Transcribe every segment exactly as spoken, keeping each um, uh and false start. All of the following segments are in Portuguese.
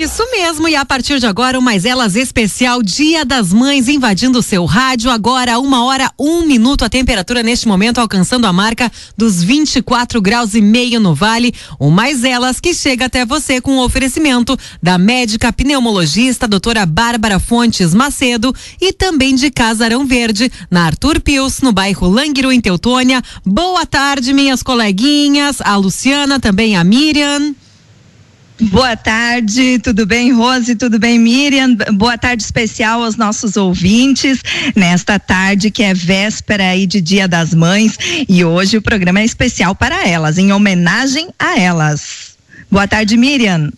Isso mesmo, e a partir de agora o Mais Elas especial Dia das Mães invadindo o seu rádio, agora uma hora, um minuto, a temperatura neste momento alcançando a marca dos vinte e quatro graus e meio no Vale. O Mais Elas que chega até você com o oferecimento da médica pneumologista doutora Bárbara Fontes Macedo e também de Casarão Verde, na Arthur Pius, no bairro Languiru, em Teutônia. Boa tarde, minhas coleguinhas, a Luciana, também a Miriam. Boa tarde, tudo bem, Rose? Tudo bem, Miriam? Boa tarde especial aos nossos ouvintes nesta tarde que é véspera aí de Dia das Mães, e hoje o programa é especial para elas, em homenagem a elas. Boa tarde, Miriam.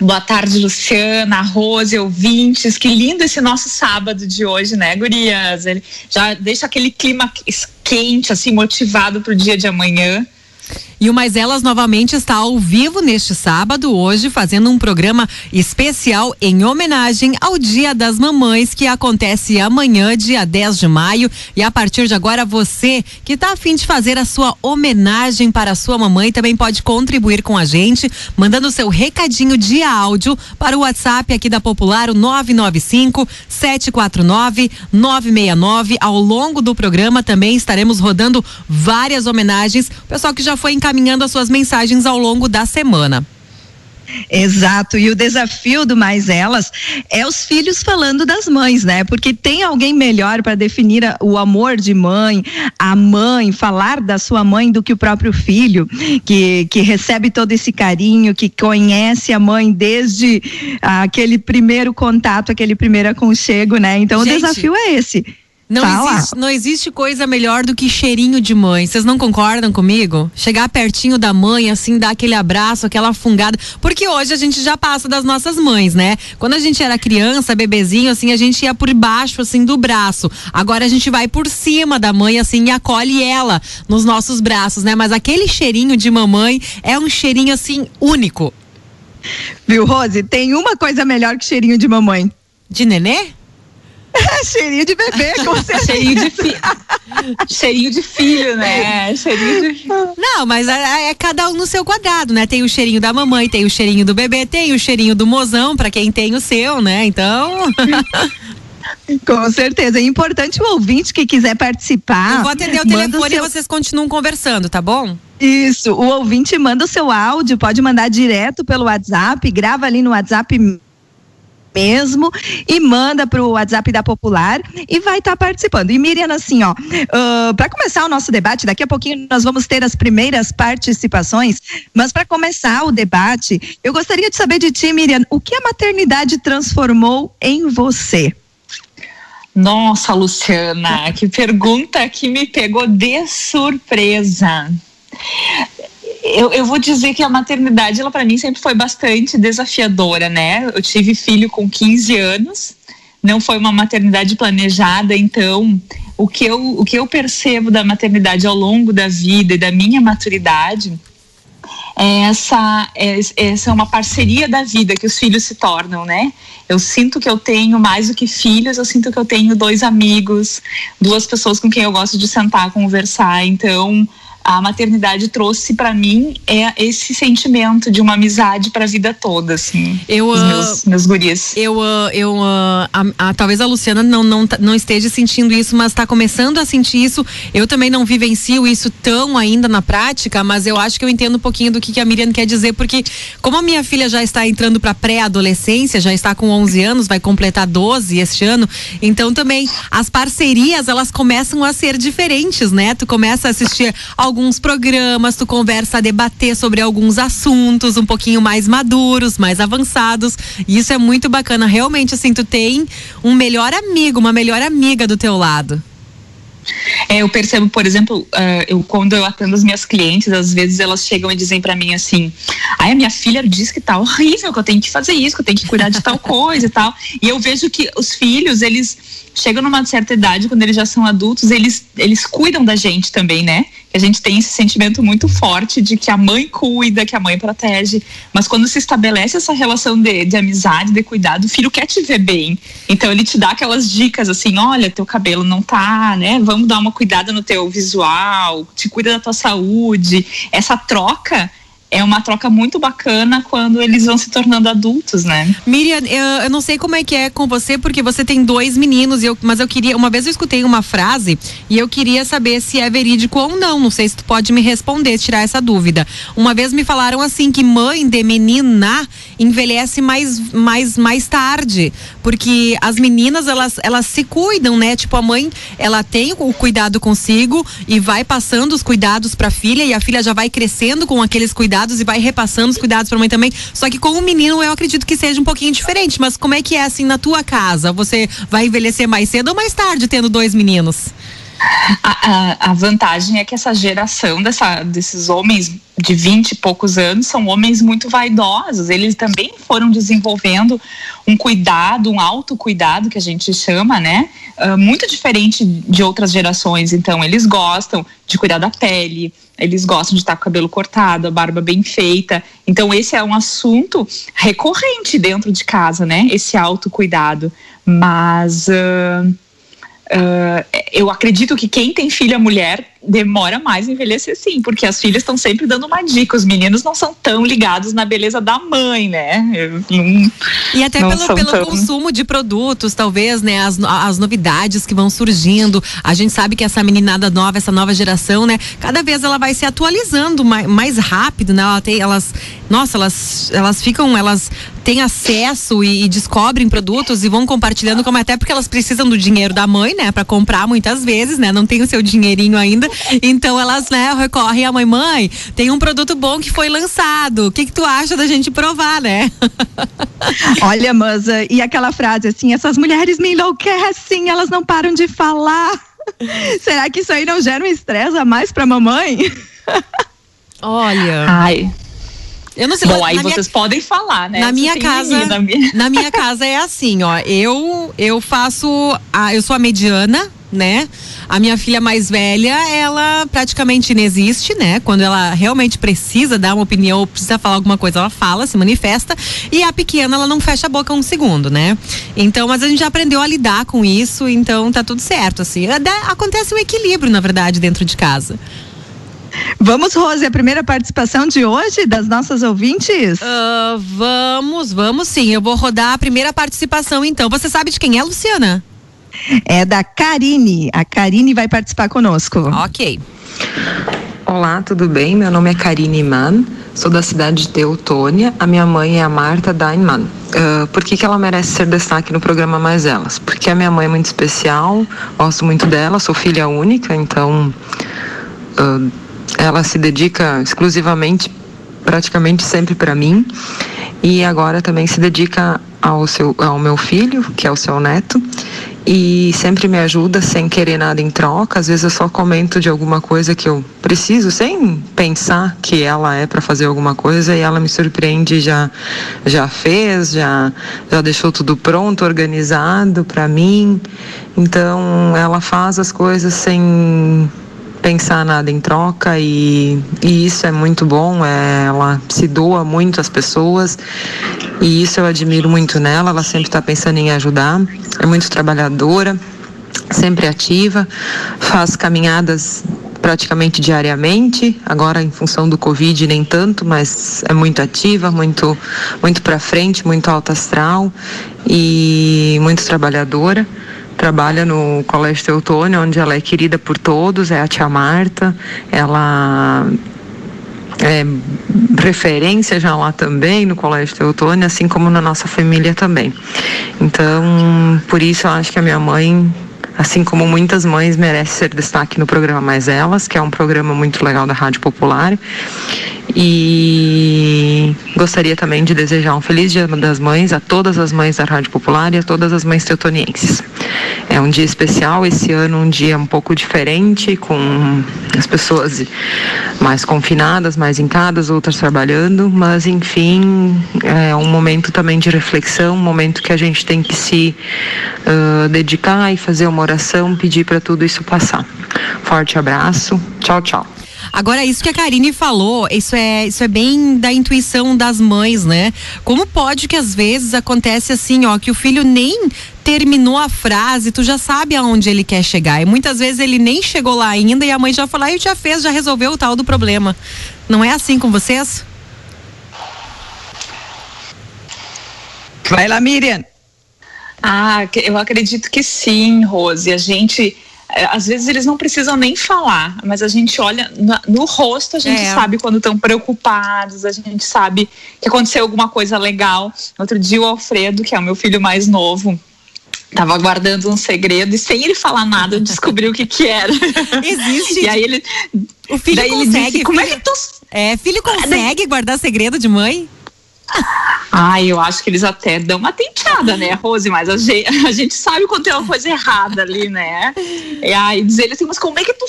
Boa tarde, Luciana, Rose, ouvintes. Que lindo esse nosso sábado de hoje, né, gurias? Ele já deixa aquele clima quente, assim, motivado pro dia de amanhã. E o Mais Elas novamente está ao vivo neste sábado, hoje, fazendo um programa especial em homenagem ao Dia das Mamães, que acontece amanhã, dia dez de maio. E a partir de agora, você que está a fim de fazer a sua homenagem para a sua mamãe, também pode contribuir com a gente, mandando o seu recadinho de áudio para o WhatsApp aqui da Popular, o nove nove cinco, sete quatro nove, nove seis nove. Ao longo do programa também estaremos rodando várias homenagens. O pessoal que já foi encaminhado encaminhando as suas mensagens ao longo da semana. Exato, e o desafio do Mais Elas é os filhos falando das mães, né? Porque tem alguém melhor para definir a, o amor de mãe, a mãe, falar da sua mãe, do que o próprio filho, que, que recebe todo esse carinho, que conhece a mãe desde ah, aquele primeiro contato, aquele primeiro aconchego, né? Então, gente, o desafio é esse. Não existe, não existe coisa melhor do que cheirinho de mãe. Vocês não concordam comigo? Chegar pertinho da mãe, assim, dar aquele abraço, aquela fungada. Porque hoje a gente já passa das nossas mães, né? Quando a gente era criança, bebezinho, assim, a gente ia por baixo, assim, do braço. Agora a gente vai por cima da mãe, assim, e acolhe ela nos nossos braços, né? Mas aquele cheirinho de mamãe é um cheirinho, assim, único. Viu, Rose? Tem uma coisa melhor que cheirinho de mamãe. De nenê? Cheirinho de bebê, com certeza. Cheirinho de, fi... cheirinho de filho, né? Cheirinho de filho. Não, mas é, é cada um no seu quadrado, né? Tem o cheirinho da mamãe, tem o cheirinho do bebê, tem o cheirinho do mozão, pra quem tem o seu, né? Então... Com certeza. É importante o ouvinte que quiser participar. Eu vou atender o telefone e seu... vocês continuam conversando, tá bom? Isso. O ouvinte manda o seu áudio, pode mandar direto pelo WhatsApp, grava ali no WhatsApp... mesmo, e manda pro WhatsApp da Popular e vai estar tá participando. E Miriam, assim, ó, uh, para começar o nosso debate, daqui a pouquinho nós vamos ter as primeiras participações, mas para começar o debate, eu gostaria de saber de ti, Miriam, o que a maternidade transformou em você? Nossa, Luciana, que pergunta que me pegou de surpresa. Eu, eu vou dizer que a maternidade, ela para mim sempre foi bastante desafiadora, né? Eu tive filho com quinze anos, não foi uma maternidade planejada, então o que eu, o que eu percebo da maternidade ao longo da vida e da minha maturidade é essa, é, essa é uma parceria da vida que os filhos se tornam, né? Eu sinto que eu tenho mais do que filhos, eu sinto que eu tenho dois amigos, duas pessoas com quem eu gosto de sentar, conversar, então... A maternidade trouxe para mim é esse sentimento de uma amizade para a vida toda, assim. Eu, os meus, uh, meus guris. Eu, uh, eu uh, a, a, a, talvez a Luciana não, não, não esteja sentindo isso, mas está começando a sentir isso. Eu também não vivencio isso tão ainda na prática, mas eu acho que eu entendo um pouquinho do que, que a Miriam quer dizer, porque como a minha filha já está entrando para pré-adolescência, já está com onze anos, vai completar doze este ano, então também as parcerias, elas começam a ser diferentes, né? Tu começa a assistir alguns programas, tu conversa a debater sobre alguns assuntos um pouquinho mais maduros, mais avançados, e isso é muito bacana, realmente, assim, tu tem um melhor amigo, uma melhor amiga do teu lado. É, eu percebo, por exemplo, uh, eu, quando eu atendo as minhas clientes, às vezes elas chegam e dizem pra mim assim: ai, a minha filha diz que tá horrível, que eu tenho que fazer isso, que eu tenho que cuidar de tal coisa e tal, e eu vejo que os filhos, eles chegam numa certa idade, quando eles já são adultos, eles, eles cuidam da gente também, né? A gente tem esse sentimento muito forte de que a mãe cuida, que a mãe protege, mas quando se estabelece essa relação de, de amizade, de cuidado, o filho quer te ver bem, então ele te dá aquelas dicas assim: olha, teu cabelo não tá, né? Vamos dar uma cuidada no teu visual, te cuida da tua saúde. Essa troca é uma troca muito bacana quando eles vão se tornando adultos, né? Miriam, eu, eu não sei como é que é com você, porque você tem dois meninos, eu, mas eu queria, uma vez eu escutei uma frase e eu queria saber se é verídico ou não, não sei se tu pode me responder, tirar essa dúvida. Uma vez me falaram assim, que mãe de menina envelhece mais, mais, mais tarde, porque as meninas, elas, elas se cuidam, né? Tipo, a mãe, ela tem o cuidado consigo e vai passando os cuidados pra filha, e a filha já vai crescendo com aqueles cuidados e vai repassando os cuidados pra mãe também, só que com o menino eu acredito que seja um pouquinho diferente, mas como é que é assim na tua casa? Você vai envelhecer mais cedo ou mais tarde tendo dois meninos? A, a, a vantagem é que essa geração dessa, desses homens de vinte e poucos anos são homens muito vaidosos, eles também foram desenvolvendo um cuidado, um autocuidado que a gente chama, né? Uh, muito diferente de outras gerações, então eles gostam de cuidar da pele, eles gostam de estar com o cabelo cortado, a barba bem feita, então esse é um assunto recorrente dentro de casa, né? Esse autocuidado, mas... Uh... Uh, eu acredito que quem tem filha mulher demora mais a envelhecer, sim, porque as filhas estão sempre dando uma dica, os meninos não são tão ligados na beleza da mãe, né? Não, e até pelo, pelo tão... consumo de produtos, talvez, né? As, as novidades que vão surgindo, a gente sabe que essa meninada nova, essa nova geração, né? Cada vez ela vai se atualizando mais, mais rápido, né? Ela tem, elas, nossa, elas, elas ficam, elas têm acesso e, e descobrem produtos e vão compartilhando, como até porque elas precisam do dinheiro da mãe, né, para comprar muitas vezes, né, não tem o seu dinheirinho ainda, então elas, né, recorrem à mãe, mãe, tem um produto bom que foi lançado, o que que tu acha da gente provar, né? Olha, mas, e aquela frase assim, essas mulheres me enlouquecem, elas não param de falar, será que isso aí não gera um estresse a mais pra mamãe? Olha... Ai... Eu não sei. Bom, aí vocês minha... podem falar, né? Na minha casa, menina, minha... na minha casa é assim, ó, eu, eu faço, a, eu sou a mediana, né? A minha filha mais velha, ela praticamente inexiste, né? Quando ela realmente precisa dar uma opinião ou precisa falar alguma coisa, ela fala, se manifesta, e a pequena, ela não fecha a boca um segundo, né? Então, mas a gente já aprendeu a lidar com isso, então tá tudo certo, assim. Acontece um equilíbrio, na verdade, dentro de casa. Vamos, Rose, a primeira participação de hoje das nossas ouvintes? Uh, vamos, vamos sim. Eu vou rodar a primeira participação, então. Você sabe de quem é, Luciana? É da Karine. A Karine vai participar conosco. Ok. Olá, tudo bem? Meu nome é Karine Iman, sou da cidade de Teutônia. A minha mãe é a Marta Dainman. Uh, por que que ela merece ser destaque no programa Mais Elas? Porque a minha mãe é muito especial, gosto muito dela, sou filha única, então... Uh, ela se dedica exclusivamente, praticamente sempre para mim, e agora também se dedica ao, seu, ao meu filho, que é o seu neto, e sempre me ajuda sem querer nada em troca. Às vezes eu só comento de alguma coisa que eu preciso, sem pensar que ela é para fazer alguma coisa, e ela me surpreende, já, já fez, já, já deixou tudo pronto, organizado para mim. Então ela faz as coisas sem... pensar nada em troca, e, e isso é muito bom, é, ela se doa muito às pessoas, e isso eu admiro muito nela. Ela sempre está pensando em ajudar, é muito trabalhadora, sempre ativa, faz caminhadas praticamente diariamente, agora em função do Covid nem tanto, mas é muito ativa, muito, muito para frente, muito alta astral e muito trabalhadora. Trabalha no Colégio Teutônio, onde ela é querida por todos, é a tia Marta, ela é referência já lá também no Colégio Teutônio, assim como na nossa família também. Então, por isso eu acho que a minha mãe, assim como muitas mães, merece ser destaque no programa Mais Elas, que é um programa muito legal da Rádio Popular. E gostaria também de desejar um feliz Dia das Mães a todas as mães da Rádio Popular e a todas as mães teutonienses. É um dia especial esse ano, um dia um pouco diferente, com as pessoas mais confinadas, mais em casa, outras trabalhando, mas enfim, é um momento também de reflexão, um momento que a gente tem que se uh, dedicar e fazer uma oração, pedir para tudo isso passar. Forte abraço, tchau, tchau. Agora, isso que a Karine falou, isso é, isso é bem da intuição das mães, né? Como pode que às vezes acontece assim, ó, que o filho nem terminou a frase, tu já sabe aonde ele quer chegar. E muitas vezes ele nem chegou lá ainda e a mãe já falou, ah, eu já fez, já resolveu o tal do problema. Não é assim com vocês? Vai lá, Miriam. Ah, eu acredito que sim, Rose. A gente, às vezes eles não precisam nem falar, mas a gente olha no, no rosto, a gente é. sabe quando estão preocupados, a gente sabe que aconteceu alguma coisa legal. Outro dia o Alfredo, que é o meu filho mais novo, tava guardando um segredo e sem ele falar nada eu descobri o que que era. Existe. E aí ele, o filho daí consegue, ele disse, como filho, é que tu... É, filho consegue daí... guardar segredo de mãe? Ah, eu acho que eles até dão uma tenteada, né, Rose? Mas a gente, a gente sabe quando tem uma coisa errada ali, né? E aí diz ele assim, mas como é que tu,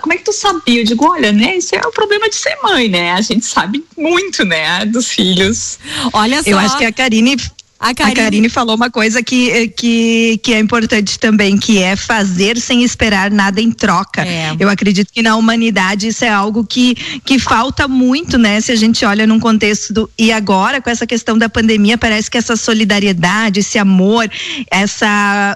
como é que tu sabia? Eu digo, olha, né, isso é o problema de ser mãe, né? A gente sabe muito, né, dos filhos. Olha só. Eu acho que a Karine... A Karine. a Karine falou uma coisa que, que, que é importante também, que é fazer sem esperar nada em troca. É. Eu acredito que na humanidade isso é algo que, que falta muito, né? Se a gente olha num contexto do, e agora com essa questão da pandemia, parece que essa solidariedade, esse amor, essa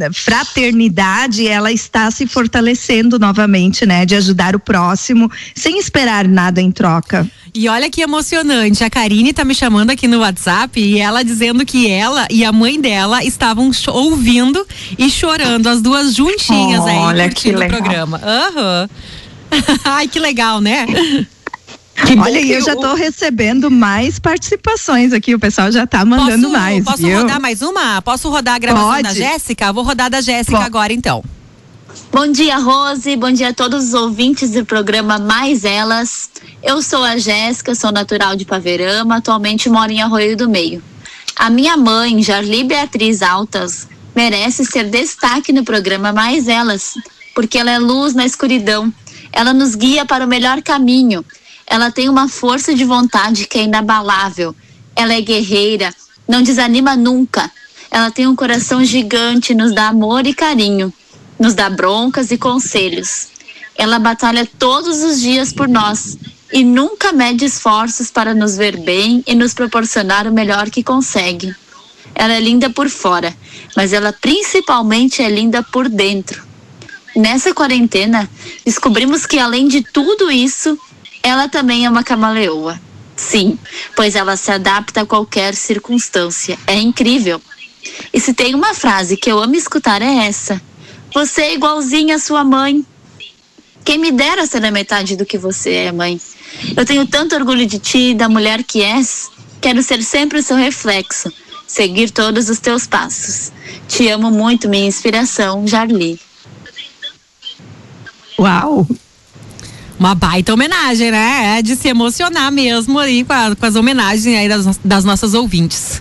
uh, fraternidade, ela está se fortalecendo novamente, né? De ajudar o próximo sem esperar nada em troca. E olha que emocionante, a Karine tá me chamando aqui no WhatsApp e ela dizendo que ela e a mãe dela estavam ouvindo e chorando, as duas juntinhas oh, aí. Olha que legal. Programa. Uhum. Ai, que legal, né? Que olha, eu já tô o... recebendo mais participações aqui, o pessoal já tá mandando posso, mais, Posso viu? rodar mais uma? Posso rodar a gravação Pode. da Jéssica? Vou rodar da Jéssica Pode. agora, então. Bom dia, Rose, bom dia a todos os ouvintes do programa Mais Elas. Eu sou a Jéssica, sou natural de Paverama, atualmente moro em Arroio do Meio. A minha mãe, Jarli Beatriz Altas, merece ser destaque no programa Mais Elas, porque ela é luz na escuridão, ela nos guia para o melhor caminho, ela tem uma força de vontade que é inabalável, ela é guerreira, não desanima nunca, ela tem um coração gigante, nos dá amor e carinho. Nos dá broncas e conselhos. Ela batalha todos os dias por nós e nunca mede esforços para nos ver bem e nos proporcionar o melhor que consegue. Ela é linda por fora, mas ela principalmente é linda por dentro. Nessa quarentena, descobrimos que além de tudo isso, ela também é uma camaleoa. Sim, pois ela se adapta a qualquer circunstância. É incrível. E se tem uma frase que eu amo escutar é essa: você é igualzinha à sua mãe. Quem me dera ser a metade do que você é, mãe. Eu tenho tanto orgulho de ti, da mulher que és. Quero ser sempre o seu reflexo, seguir todos os teus passos. Te amo muito, minha inspiração, Jarli. Uau! Uma baita homenagem, né? É de se emocionar mesmo aí com, a, com as homenagens aí das, das nossas ouvintes.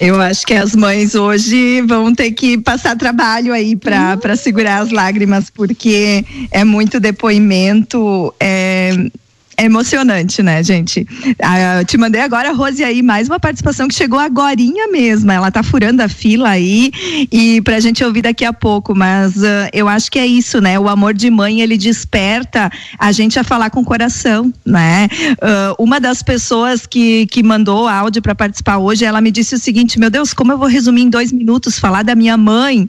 Eu acho que as mães hoje vão ter que passar trabalho aí para para segurar as lágrimas, porque é muito depoimento, é, é emocionante, né, gente? Ah, eu te mandei agora, Rose, aí mais uma participação que chegou agorinha mesmo, ela tá furando a fila aí e pra gente ouvir daqui a pouco, mas uh, eu acho que é isso, né? O amor de mãe, ele desperta a gente a falar com o coração, né? Uh, uma das pessoas que, que mandou áudio para participar hoje, ela me disse o seguinte: meu Deus, como eu vou resumir em dois minutos, falar da minha mãe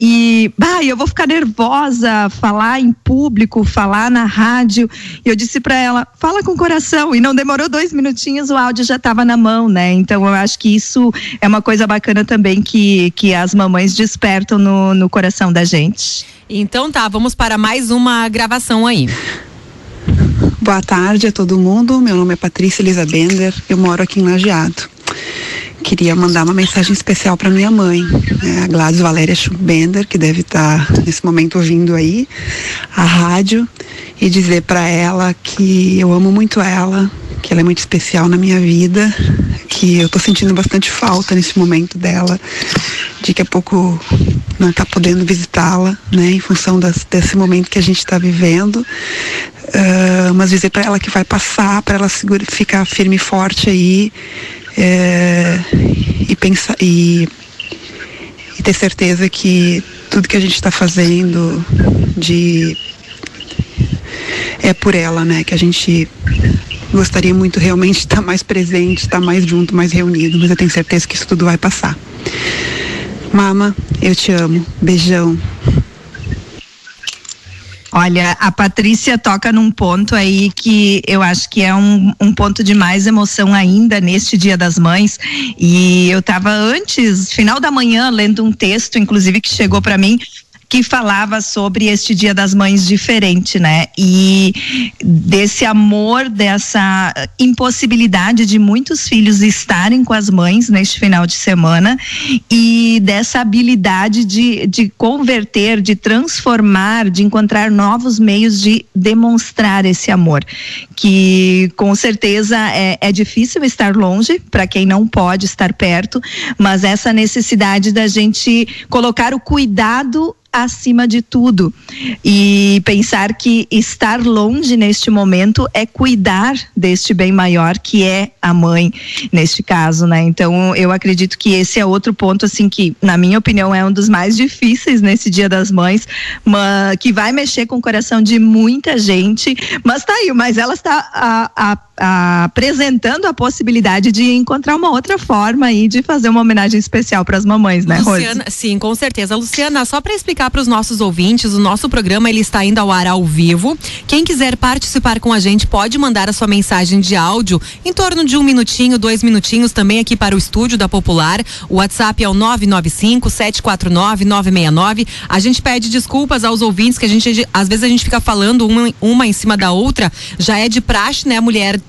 e, bah, eu vou ficar nervosa, falar em público, falar na rádio. E eu disse para ela: fala com o coração. E não demorou dois minutinhos, o áudio já estava na mão, né? Então eu acho que isso é uma coisa bacana também que, que as mamães despertam no, no coração da gente. Então tá, vamos para mais uma gravação aí. Boa tarde a todo mundo, meu nome é Patrícia Elisa Bender, eu moro aqui em Lajeado. Queria mandar uma mensagem especial para minha mãe, né? A Gladys Valéria Schubender, que deve estar tá, nesse momento ouvindo aí a rádio, e dizer para ela que eu amo muito ela, que ela é muito especial na minha vida, que eu tô sentindo bastante falta nesse momento dela, de que a pouco não tá podendo visitá-la, né, em função das, desse momento que a gente tá vivendo, uh, mas dizer para ela que vai passar, para ela segura, ficar firme e forte aí, É, e, pensar, e, e ter certeza que tudo que a gente está fazendo de, é por ela, né? Que a gente gostaria muito realmente de estar mais presente, estar mais junto, mais reunido, mas eu tenho certeza que isso tudo vai passar. Mama, eu te amo. Beijão. Olha, a Patrícia toca num ponto aí que eu acho que é um, um ponto de mais emoção ainda neste Dia das Mães, e eu estava antes, final da manhã, lendo um texto, inclusive, que chegou para mim, que falava sobre este Dia das Mães diferente, né? E desse amor, dessa impossibilidade de muitos filhos estarem com as mães neste final de semana, e dessa habilidade de, de converter, de transformar, de encontrar novos meios de demonstrar esse amor, que com certeza é, é difícil estar longe, para quem não pode estar perto, mas essa necessidade da gente colocar o cuidado acima de tudo e pensar que estar longe neste momento é cuidar deste bem maior que é a mãe, neste caso, né? Então eu acredito que esse é outro ponto, assim, que na minha opinião é um dos mais difíceis nesse Dia das Mães, mas que vai mexer com o coração de muita gente, mas tá aí, mas ela está a, a, a, apresentando a possibilidade de encontrar uma outra forma aí de fazer uma homenagem especial para as mamães, né, Rose? Luciana, sim, com certeza. Luciana, só para explicar para os nossos ouvintes, o nosso programa ele está indo ao ar ao vivo. Quem quiser participar com a gente pode mandar a sua mensagem de áudio em torno de um minutinho, dois minutinhos, também aqui para o estúdio da Popular. O WhatsApp é o nove nove cinco, sete quatro nove, nove seis nove. A gente pede desculpas aos ouvintes que a gente, às vezes a gente fica falando uma, uma em cima da outra, já é de praxe, né, mulher?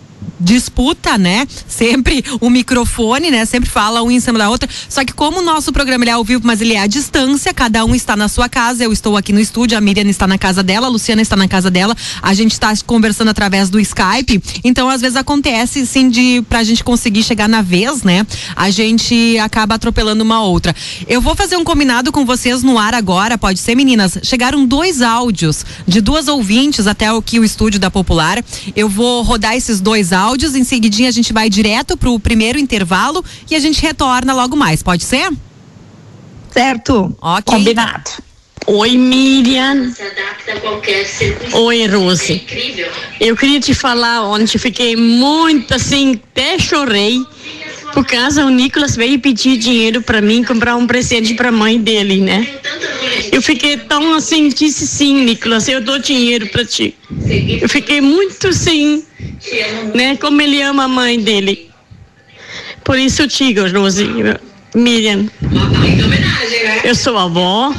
Disputa, né? Sempre o microfone, né? Sempre fala um em cima da outra. Só que como o nosso programa ele é ao vivo, mas ele é à distância, cada um está na sua casa, eu estou aqui no estúdio, a Miriam está na casa dela, a Luciana está na casa dela, a gente está conversando através do Skype, então às vezes acontece, sim, de pra gente conseguir chegar na vez, né? A gente acaba atropelando uma outra. Eu vou fazer um combinado com vocês no ar agora, pode ser, meninas? Chegaram dois áudios de duas ouvintes até aqui o estúdio da Popular. Eu vou rodar esses dois áudios áudios, em seguidinha a gente vai direto pro primeiro intervalo e a gente retorna logo mais, pode ser? Certo. Ok. Combinado. Oi, Miriam. Se adapta a qualquer circunstância. Oi, Rose. É incrível. Eu queria te falar, ontem fiquei muito assim, até chorei, por causa o Nicolas veio pedir dinheiro pra mim, comprar um presente pra mãe dele, né? Eu fiquei tão assim, disse sim, Nicolas, eu dou dinheiro pra ti. Eu fiquei muito sim, né? Como ele ama a mãe dele. Por isso eu digo, Rose, Miriam, eu sou avó,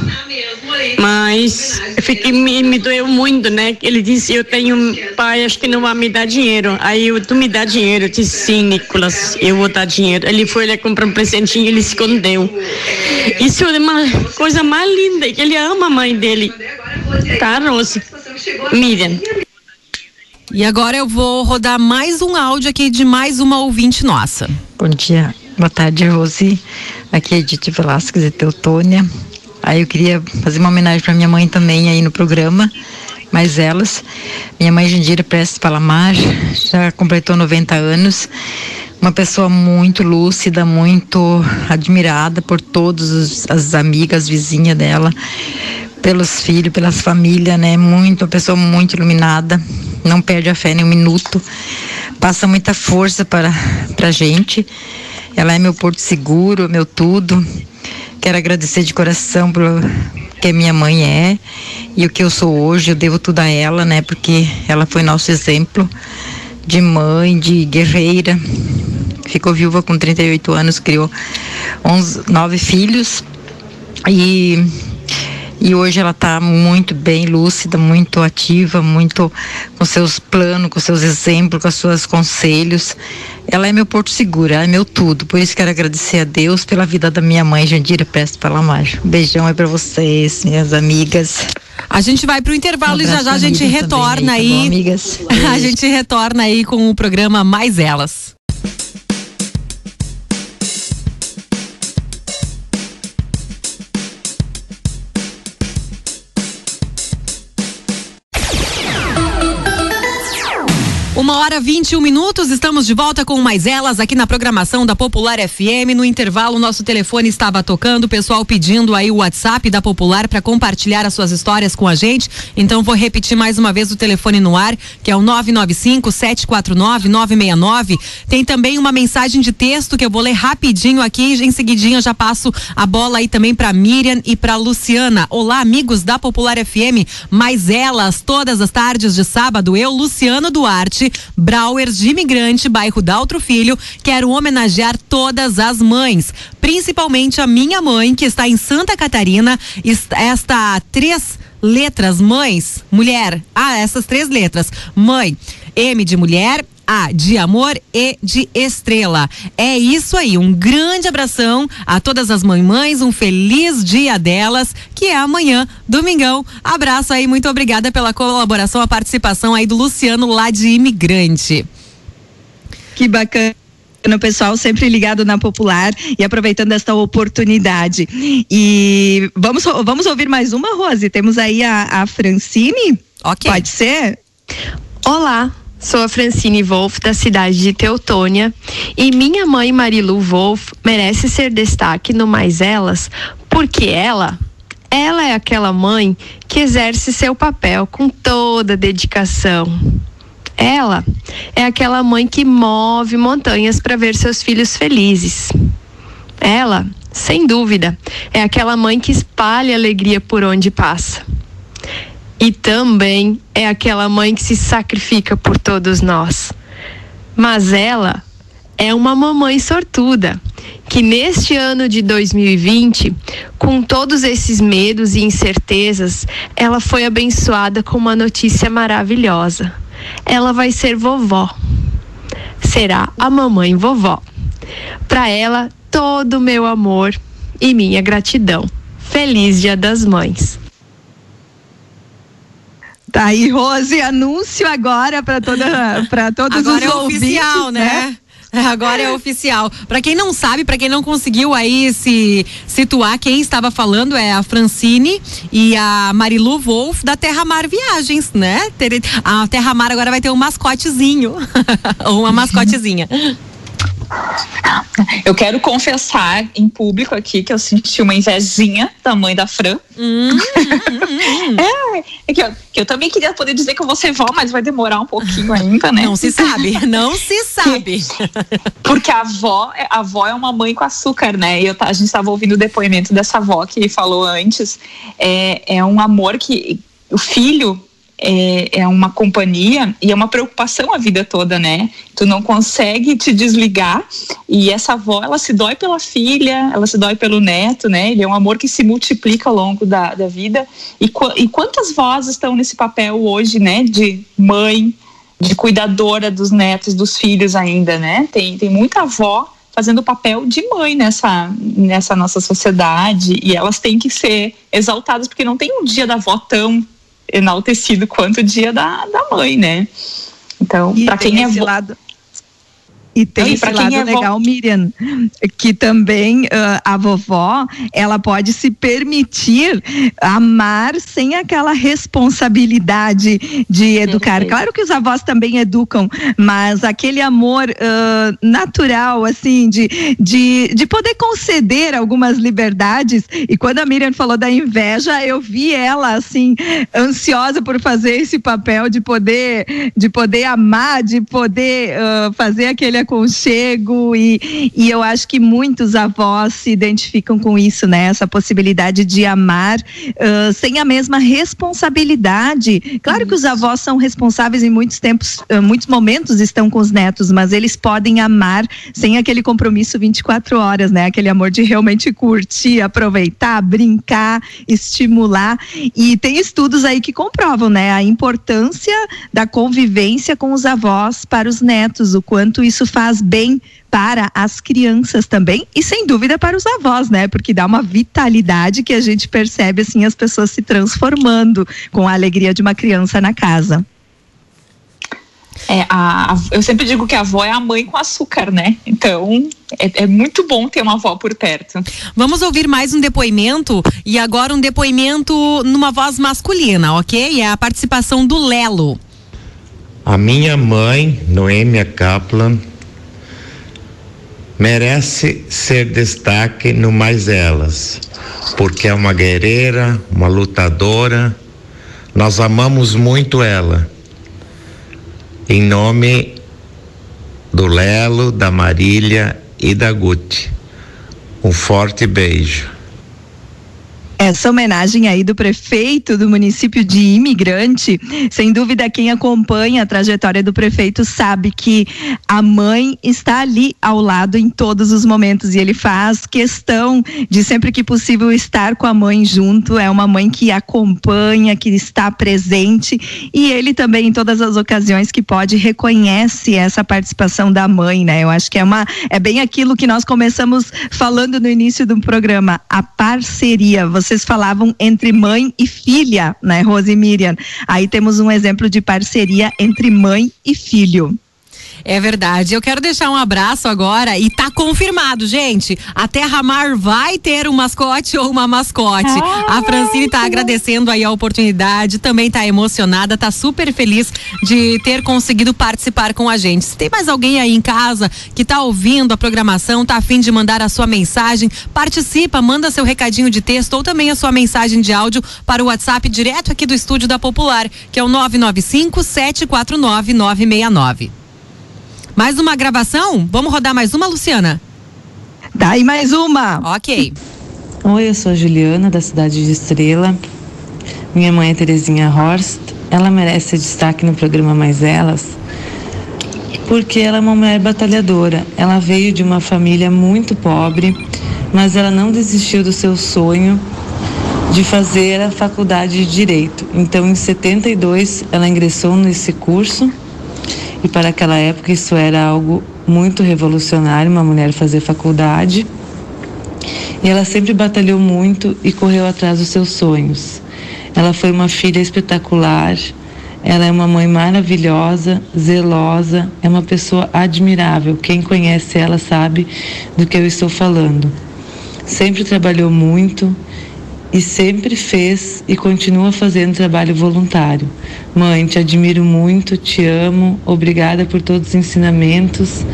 mas eu fiquei, me, me doeu muito, né? Ele disse, eu tenho um pai, acho que não vai me dar dinheiro. Aí eu, tu me dá dinheiro? Eu disse, sim, Nicolas, eu vou dar dinheiro. Ele foi, ele comprou um presentinho, ele escondeu. Isso é uma coisa mais linda, que ele ama a mãe dele. Tá, Rose? Miriam. E agora eu vou rodar mais um áudio aqui de mais uma ouvinte nossa. Bom dia, boa tarde, Rose. Aqui é Edith Velasquez de Teutônia. Aí eu queria fazer uma homenagem para minha mãe também aí no programa, Mais Elas. Minha mãe Jandira Prestes Palamar já completou noventa anos, uma pessoa muito lúcida, muito admirada por todas as amigas, vizinhas dela, pelos filhos, pelas famílias, né? Muito, uma pessoa muito iluminada, não perde a fé nem um minuto, passa muita força para a gente. Ela é meu porto seguro, meu tudo. Quero agradecer de coração pelo que a minha mãe é e o que eu sou hoje. Eu devo tudo a ela, né? Porque ela foi nosso exemplo de mãe, de guerreira. Ficou viúva com trinta e oito anos, criou onze, nove filhos. E, e hoje ela está muito bem, lúcida, muito ativa, muito com seus planos, com seus exemplos, com seus conselhos. Ela é meu porto seguro, ela é meu tudo. Por isso quero agradecer a Deus pela vida da minha mãe, Jandira Prestes Palamar. Um beijão aí pra vocês, minhas amigas. A gente vai pro intervalo um e já já a gente retorna também, aí. Tá bom, amigas? A gente retorna aí com o programa Mais Elas. uma hora e vinte e um minutos, estamos de volta com Mais Elas aqui na programação da Popular F M. No intervalo, nosso telefone estava tocando, o pessoal pedindo aí o WhatsApp da Popular para compartilhar as suas histórias com a gente. Então vou repetir mais uma vez o telefone no ar, que é o nove nove cinco, sete quatro nove, nove seis nove. Tem também uma mensagem de texto que eu vou ler rapidinho aqui, em seguidinho eu já passo a bola aí também para Miriam e para Luciana. Olá, amigos da Popular F M, Mais Elas, todas as tardes de sábado, eu, Luciano Duarte Brauers de Imigrante, bairro Daltro Filho, quero homenagear todas as mães, principalmente a minha mãe, que está em Santa Catarina. Esta três letras, mães, mulher, ah, essas três letras, mãe, M de mulher, A de amor e de estrela. É isso aí, um grande abração a todas as mamães, um feliz dia delas, que é amanhã, domingão. Abraço aí, muito obrigada pela colaboração, a participação aí do Luciano lá de Imigrante. Que bacana. No pessoal sempre ligado na Popular e aproveitando esta oportunidade. E vamos, vamos ouvir mais uma, Rose? Temos aí a, a Francine? Ok. Pode ser? Olá, sou a Francine Wolff, da cidade de Teutônia, e minha mãe Marilu Wolff merece ser destaque no Mais Elas, porque ela, ela é aquela mãe que exerce seu papel com toda dedicação. Ela é aquela mãe que move montanhas para ver seus filhos felizes. Ela, sem dúvida, é aquela mãe que espalha alegria por onde passa. E também é aquela mãe que se sacrifica por todos nós. Mas ela é uma mamãe sortuda, que neste ano de dois mil e vinte, com todos esses medos e incertezas, ela foi abençoada com uma notícia maravilhosa. Ela vai ser vovó. Será a mamãe vovó. Para ela, todo o meu amor e minha gratidão. Feliz Dia das Mães. Tá aí, Rose, anúncio agora para toda, para todos agora os é ouvintes, oficial, né? né? Agora é oficial. Para quem não sabe, para quem não conseguiu aí se situar, quem estava falando é a Francine e a Marilu Wolff da Terra Mar Viagens, né? A Terra Mar agora vai ter um mascotezinho, ou uma mascotezinha. Eu quero confessar em público aqui que eu senti uma invejinha da mãe da Fran. Hum, hum, hum. É, é que, eu, que eu também queria poder dizer que eu vou ser vó, mas vai demorar um pouquinho ainda, né? Não se sabe, não se sabe. Porque a avó, a avó é uma mãe com açúcar, né? E eu, a gente estava ouvindo o depoimento dessa avó que falou antes. É, é um amor que o filho É, é uma companhia e é uma preocupação a vida toda, né? Tu não consegue te desligar, e essa avó, ela se dói pela filha, ela se dói pelo neto, né? Ele é um amor que se multiplica ao longo da, da vida. E, e quantas vozes estão nesse papel hoje, né? De mãe, de cuidadora dos netos, dos filhos ainda, né? Tem, tem muita avó fazendo o papel de mãe nessa, nessa nossa sociedade, e elas têm que ser exaltadas, porque não tem um dia da avó tão enaltecido quanto o dia da, da mãe, né? Então, para quem é vo... lado E tem Aí, esse lado é legal, vo... Miriam, que também uh, a vovó, ela pode se permitir amar sem aquela responsabilidade de educar. Claro que os avós também educam, mas aquele amor uh, natural, assim, de, de, de poder conceder algumas liberdades. E quando a Miriam falou da inveja, eu vi ela, assim, ansiosa por fazer esse papel de poder, de poder amar, de poder uh, fazer aquele aconchego, e, e eu acho que muitos avós se identificam com isso, né? Essa possibilidade de amar uh, sem a mesma responsabilidade. Claro que os avós são responsáveis em muitos tempos, uh, muitos momentos estão com os netos, mas eles podem amar sem aquele compromisso vinte e quatro horas, né? Aquele amor de realmente curtir, aproveitar, brincar, estimular. E tem estudos aí que comprovam, né? A importância da convivência com os avós para os netos, o quanto isso faz bem para as crianças também, e sem dúvida para os avós, né? Porque dá uma vitalidade que a gente percebe, assim, as pessoas se transformando com a alegria de uma criança na casa. É, a, a, eu sempre digo que a avó é a mãe com açúcar, né? Então, é, é muito bom ter uma avó por perto. Vamos ouvir mais um depoimento, e agora um depoimento numa voz masculina, ok? É a participação do Lelo. A minha mãe, Noêmia Kaplan, merece ser destaque no Mais Elas, porque é uma guerreira, uma lutadora. Nós amamos muito ela. Em nome do Lelo, da Marília e da Guti. Um forte beijo. Essa homenagem aí do prefeito do município de Imigrante, sem dúvida quem acompanha a trajetória do prefeito sabe que a mãe está ali ao lado em todos os momentos, e ele faz questão de sempre que possível estar com a mãe junto. É uma mãe que acompanha, que está presente, e ele também em todas as ocasiões que pode reconhece essa participação da mãe, né? Eu acho que é uma, é bem aquilo que nós começamos falando no início do programa, a parceria. Você Vocês falavam entre mãe e filha, né, Rose e Miriam? Aí temos um exemplo de parceria entre mãe e filho. É verdade. Eu quero deixar um abraço agora, e tá confirmado, gente. A Terra Mar vai ter um mascote ou uma mascote. Ah, a Francine tá agradecendo aí a oportunidade, também tá emocionada, tá super feliz de ter conseguido participar com a gente. Se tem mais alguém aí em casa que tá ouvindo a programação, tá a fim de mandar a sua mensagem, participa, manda seu recadinho de texto ou também a sua mensagem de áudio para o WhatsApp direto aqui do estúdio da Popular, que é o nove nove cinco, sete quatro nove, nove seis nove. Mais uma gravação? Vamos rodar mais uma, Luciana? Dá aí mais uma. Ok. Oi, eu sou a Juliana, da cidade de Estrela. Minha mãe é Terezinha Horst. Ela merece destaque no programa Mais Elas, porque ela é uma mulher batalhadora. Ela veio de uma família muito pobre, mas ela não desistiu do seu sonho de fazer a faculdade de Direito. Então, em setenta e dois, ela ingressou nesse curso. E para aquela época isso era algo muito revolucionário, uma mulher fazer faculdade. E ela sempre batalhou muito e correu atrás dos seus sonhos. Ela foi uma filha espetacular, ela é uma mãe maravilhosa, zelosa, é uma pessoa admirável. Quem conhece ela sabe do que eu estou falando. Sempre trabalhou muito e sempre fez e continua fazendo trabalho voluntário. Mãe, te admiro muito, te amo, obrigada por todos os ensinamentos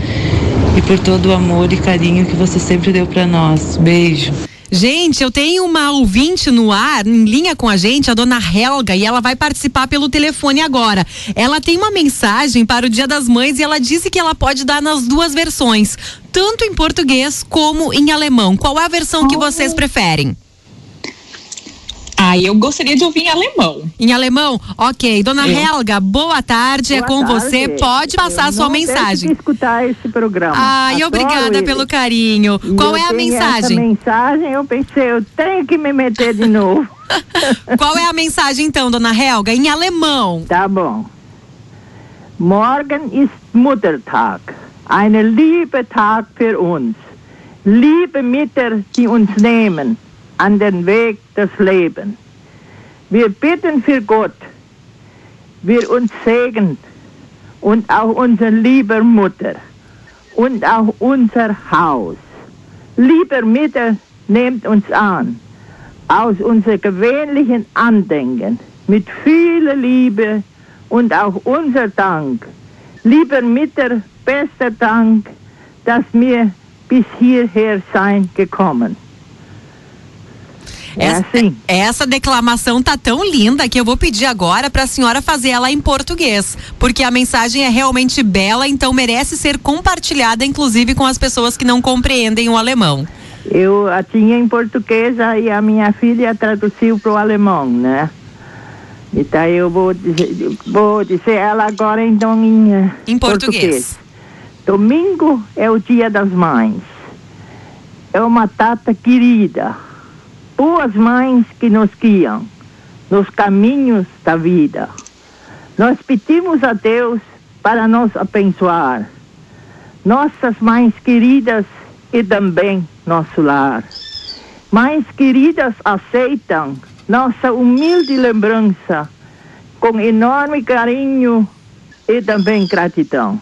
e por todo o amor e carinho que você sempre deu para nós. Beijo. Gente, eu tenho uma ouvinte no ar, em linha com a gente, a dona Helga, e ela vai participar pelo telefone agora. Ela tem uma mensagem para o Dia das Mães e ela disse que ela pode dar nas duas versões, tanto em português como em alemão. Qual é a versão que vocês preferem? Ah, eu gostaria de ouvir em alemão. Em alemão? Ok. Dona é. Helga, boa tarde. Boa é com tarde. Você. Pode passar eu a sua mensagem. Eu escutar esse programa. Ah, e obrigada ele. Pelo carinho. E qual é a mensagem? mensagem? Eu pensei, eu tenho que me meter de novo. Qual é a mensagem então, Dona Helga? Em alemão. Tá bom. Morgen ist Muttertag. Eine liebe Tag für uns. Liebe Mütter, die uns nehmen an den Weg des Lebens. Wir bitten für Gott, wir uns segnen und auch unsere liebe Mutter und auch unser Haus. Liebe Mütter, nehmt uns an, aus unserem gewöhnlichen Andenken, mit viel Liebe und auch unser Dank. Liebe Mütter, bester Dank, dass wir bis hierher sein gekommen. Essa, é assim. Essa declamação tá tão linda que eu vou pedir agora para a senhora fazer ela em português, porque a mensagem é realmente bela, então merece ser compartilhada, inclusive com as pessoas que não compreendem o alemão. Eu a tinha em português e a minha filha traduziu para o alemão, né? Então eu vou dizer, vou dizer ela agora então em, em português. português. Domingo é o Dia das Mães. É uma data querida. Boas mães que nos guiam nos caminhos da vida. Nós pedimos a Deus para nos abençoar, nossas mães queridas e também nosso lar. Mães queridas aceitam nossa humilde lembrança com enorme carinho e também gratidão.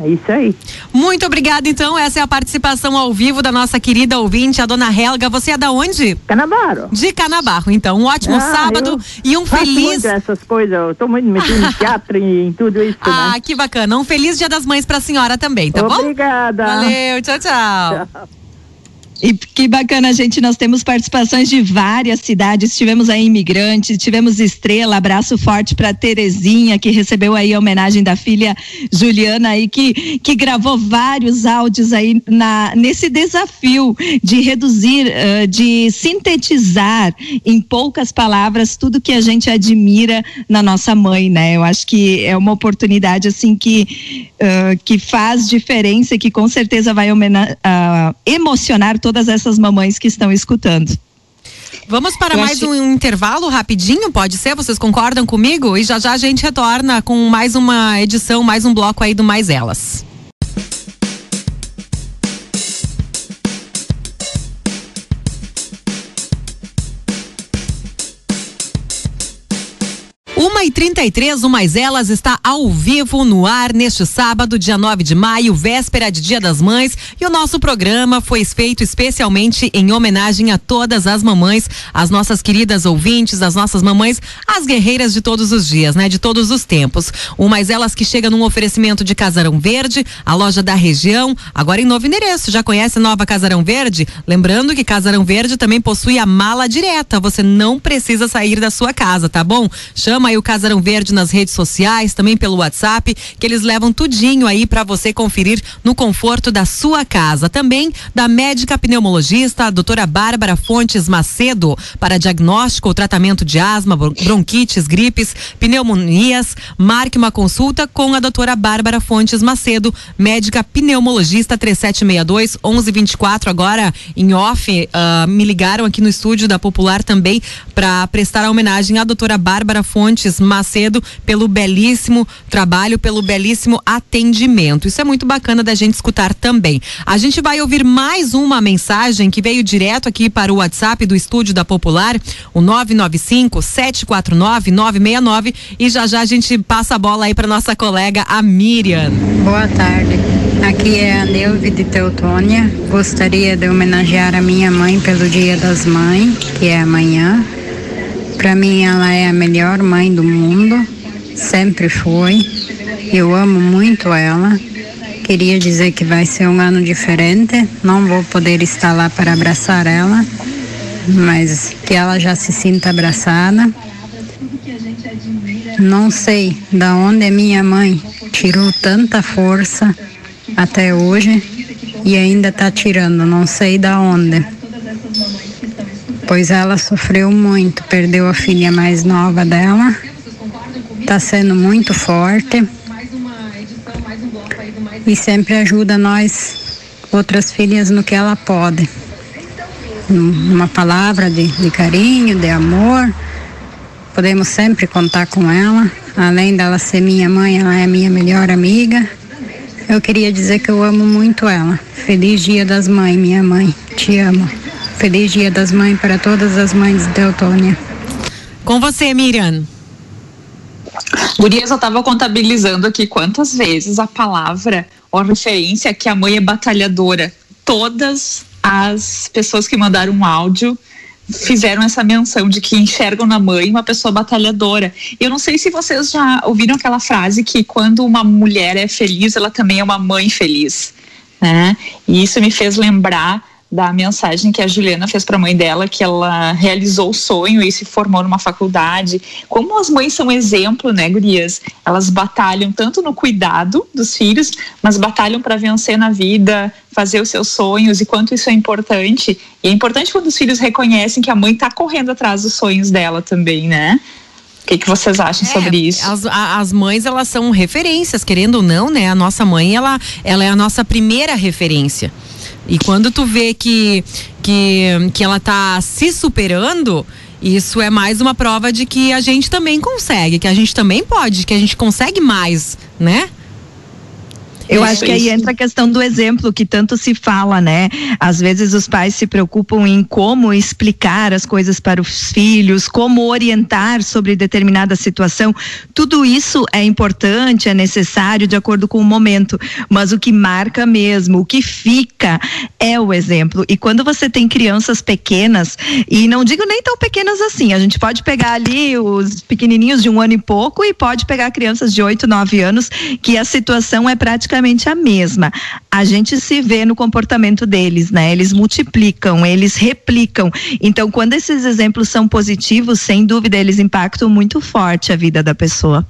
É isso aí. Muito obrigada, então. Essa é a participação ao vivo da nossa querida ouvinte, a dona Helga. Você é da onde? Canabarro. De Canabarro, então. Um ótimo ah, sábado e um faço feliz. Muito essas coisas. Eu tô muito metido em teatro e em tudo isso. Ah, né? Que bacana. Um feliz Dia das Mães pra senhora também, tá obrigada. Bom? Obrigada. Valeu, tchau, tchau. Tchau. E que bacana, gente, nós temos participações de várias cidades, tivemos aí Imigrante, tivemos Estrela, abraço forte para Terezinha, que recebeu aí a homenagem da filha Juliana aí, que, que gravou vários áudios aí na, nesse desafio de reduzir, uh, de sintetizar em poucas palavras tudo que a gente admira na nossa mãe, né? Eu acho que é uma oportunidade assim que, uh, que faz diferença e que com certeza vai homena- uh, emocionar todas essas mamães que estão escutando. Vamos para Eu mais achei... um intervalo rapidinho, pode ser? Vocês concordam comigo? E já já a gente retorna com mais uma edição, mais um bloco aí do Mais Elas. uma e trinta e três, o Mais Elas está ao vivo no ar neste sábado, dia nove de maio, véspera de Dia das Mães, e o nosso programa foi feito especialmente em homenagem a todas as mamães, as nossas queridas ouvintes, as nossas mamães, as guerreiras de todos os dias, né? De todos os tempos. O Mais Elas que chega num oferecimento de Casarão Verde, a loja da região, agora em novo endereço. Já conhece a nova Casarão Verde? Lembrando que Casarão Verde também possui a mala direta, você não precisa sair da sua casa, tá bom? Chama aí o Casarão Verde nas redes sociais, também pelo WhatsApp, que eles levam tudinho aí para você conferir no conforto da sua casa. Também da médica pneumologista, a doutora Bárbara Fontes Macedo, para diagnóstico ou tratamento de asma, bronquites, gripes, pneumonias. Marque uma consulta com a doutora Bárbara Fontes Macedo, médica pneumologista, três sete seis dois, um um dois quatro. Agora, em off, uh, me ligaram aqui no estúdio da Popular também para prestar a homenagem à doutora Bárbara Fontes Macedo pelo belíssimo trabalho, pelo belíssimo atendimento. Isso é muito bacana da gente escutar também. A gente vai ouvir mais uma mensagem que veio direto aqui para o WhatsApp do estúdio da Popular, o nove nove cinco, sete quatro nove, nove seis nove, e já já a gente passa a bola aí para nossa colega, a Miriam. Boa tarde, aqui é a Neuve de Teutônia. Gostaria de homenagear a minha mãe pelo Dia das Mães, que é amanhã. Para mim, ela é a melhor mãe do mundo, sempre foi. Eu amo muito ela. Queria dizer que vai ser um ano diferente, não vou poder estar lá para abraçar ela, mas que ela já se sinta abraçada. Não sei de onde minha mãe tirou tanta força até hoje e ainda está tirando, não sei de onde. Pois ela sofreu muito, perdeu a filha mais nova dela, está sendo muito forte e sempre ajuda nós, outras filhas, no que ela pode. Uma palavra de, de carinho, de amor, podemos sempre contar com ela. Além dela ser minha mãe, ela é minha melhor amiga. Eu queria dizer que eu amo muito ela. Feliz Dia das Mães, minha mãe, te amo. Feliz Dia das Mães para todas as mães de Teutônia. Com você, Miriam. Gurias, eu estava contabilizando aqui quantas vezes a palavra ou a referência que a mãe é batalhadora. Todas as pessoas que mandaram um áudio fizeram essa menção de que enxergam na mãe uma pessoa batalhadora. Eu não sei se vocês já ouviram aquela frase que quando uma mulher é feliz, ela também é uma mãe feliz, né? E isso me fez lembrar da mensagem que a Juliana fez para a mãe dela, que ela realizou o sonho e se formou numa faculdade. Como as mães são exemplo, né, gurias? Elas batalham tanto no cuidado dos filhos, mas batalham para vencer na vida, fazer os seus sonhos, e quanto isso é importante. E é importante quando os filhos reconhecem que a mãe está correndo atrás dos sonhos dela também, né? O que, que vocês acham é, sobre isso? As, as mães, elas são referências, querendo ou não, né? A nossa mãe, ela, ela é a nossa primeira referência. E quando tu vê que, que, que ela tá se superando, isso é mais uma prova de que a gente também consegue, que a gente também pode, que a gente consegue mais, né? Eu isso, acho que isso. Aí entra a questão do exemplo que tanto se fala, né? Às vezes os pais se preocupam em como explicar as coisas para os filhos, como orientar sobre determinada situação. Tudo isso é importante, é necessário de acordo com o momento, mas o que marca mesmo, o que fica é o exemplo. E quando você tem crianças pequenas, e não digo nem tão pequenas assim, a gente pode pegar ali os pequenininhos de um ano e pouco e pode pegar crianças de oito, nove anos, que a situação é praticamente a mesma. A gente se vê no comportamento deles, né? Eles multiplicam, eles replicam. Então, quando esses exemplos são positivos, sem dúvida, eles impactam muito forte a vida da pessoa.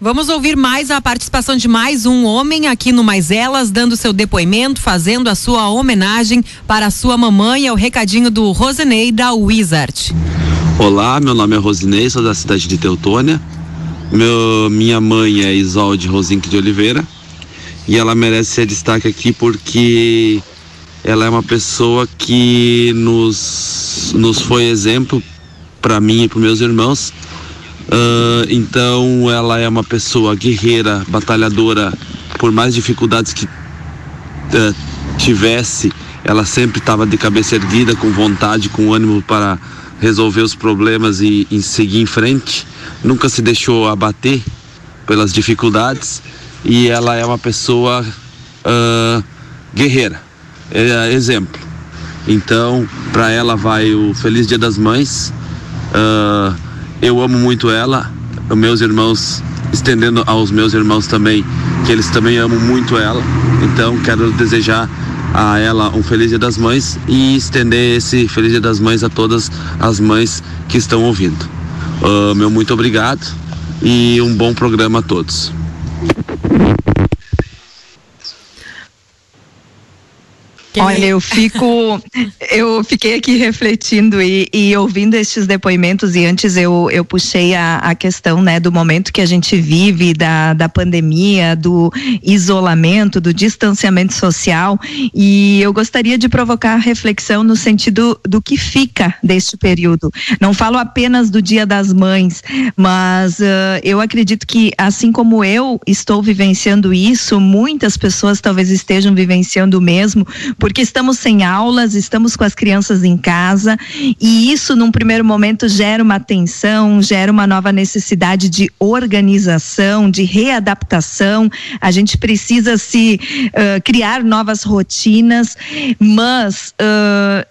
Vamos ouvir mais a participação de mais um homem aqui no Mais Elas, dando seu depoimento, fazendo a sua homenagem para a sua mamãe. É o recadinho do Rosinei, da Wizard. Olá, meu nome é Rosinei, sou da cidade de Teutônia. Meu, minha mãe é Isolde Rosinque de Oliveira e ela merece ser destaque aqui porque ela é uma pessoa que nos, nos foi exemplo para mim e para meus irmãos. Uh, então ela é uma pessoa guerreira, batalhadora. Por mais dificuldades que uh, tivesse, ela sempre estava de cabeça erguida, com vontade, com ânimo para resolver os problemas e, e seguir em frente. Nunca se deixou abater pelas dificuldades e ela é uma pessoa uh, guerreira, é exemplo. Então para ela vai o Feliz Dia das Mães. uh, Eu amo muito ela, meus irmãos, estendendo aos meus irmãos também, que eles também amam muito ela. Então quero desejar a ela um Feliz Dia das Mães e estender esse Feliz Dia das Mães a todas as mães que estão ouvindo. Uh, meu muito obrigado e um bom programa a todos. Olha, eu fico, eu fiquei aqui refletindo e, e ouvindo estes depoimentos, e antes eu, eu puxei a, a questão, né, do momento que a gente vive, da, da pandemia, do isolamento, do distanciamento social, e eu gostaria de provocar reflexão no sentido do que fica deste período. Não falo apenas do Dia das Mães, mas uh, eu acredito que, assim como eu estou vivenciando isso, muitas pessoas talvez estejam vivenciando o mesmo, porque estamos sem aulas, estamos com as crianças em casa, e isso num primeiro momento gera uma tensão, gera uma nova necessidade de organização, de readaptação. A gente precisa se uh, criar novas rotinas, mas uh,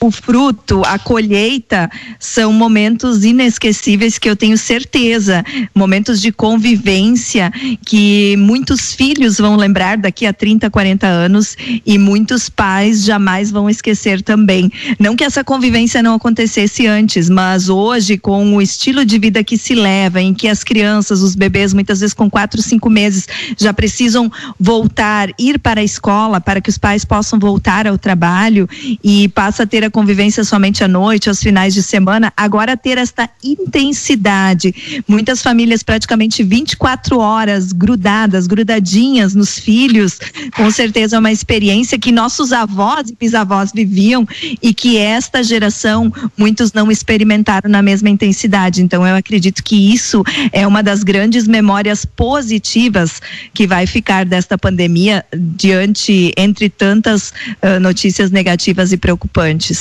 o fruto, a colheita, são momentos inesquecíveis que eu tenho certeza, momentos de convivência que muitos filhos vão lembrar daqui a trinta, quarenta anos e muitos pais jamais vão esquecer também. Não que essa convivência não acontecesse antes, mas hoje, com o estilo de vida que se leva, em que as crianças, os bebês, muitas vezes com quatro, cinco meses, já precisam voltar, ir para a escola para que os pais possam voltar ao trabalho, e passa a ter a convivência somente à noite, aos finais de semana, agora ter esta intensidade. Muitas famílias praticamente vinte e quatro horas grudadas, grudadinhas nos filhos. Com certeza é uma experiência que nossos avós e bisavós viviam e que esta geração, muitos não experimentaram na mesma intensidade. Então eu acredito que isso é uma das grandes memórias positivas que vai ficar desta pandemia, diante, entre tantas uh, notícias negativas e preocupantes.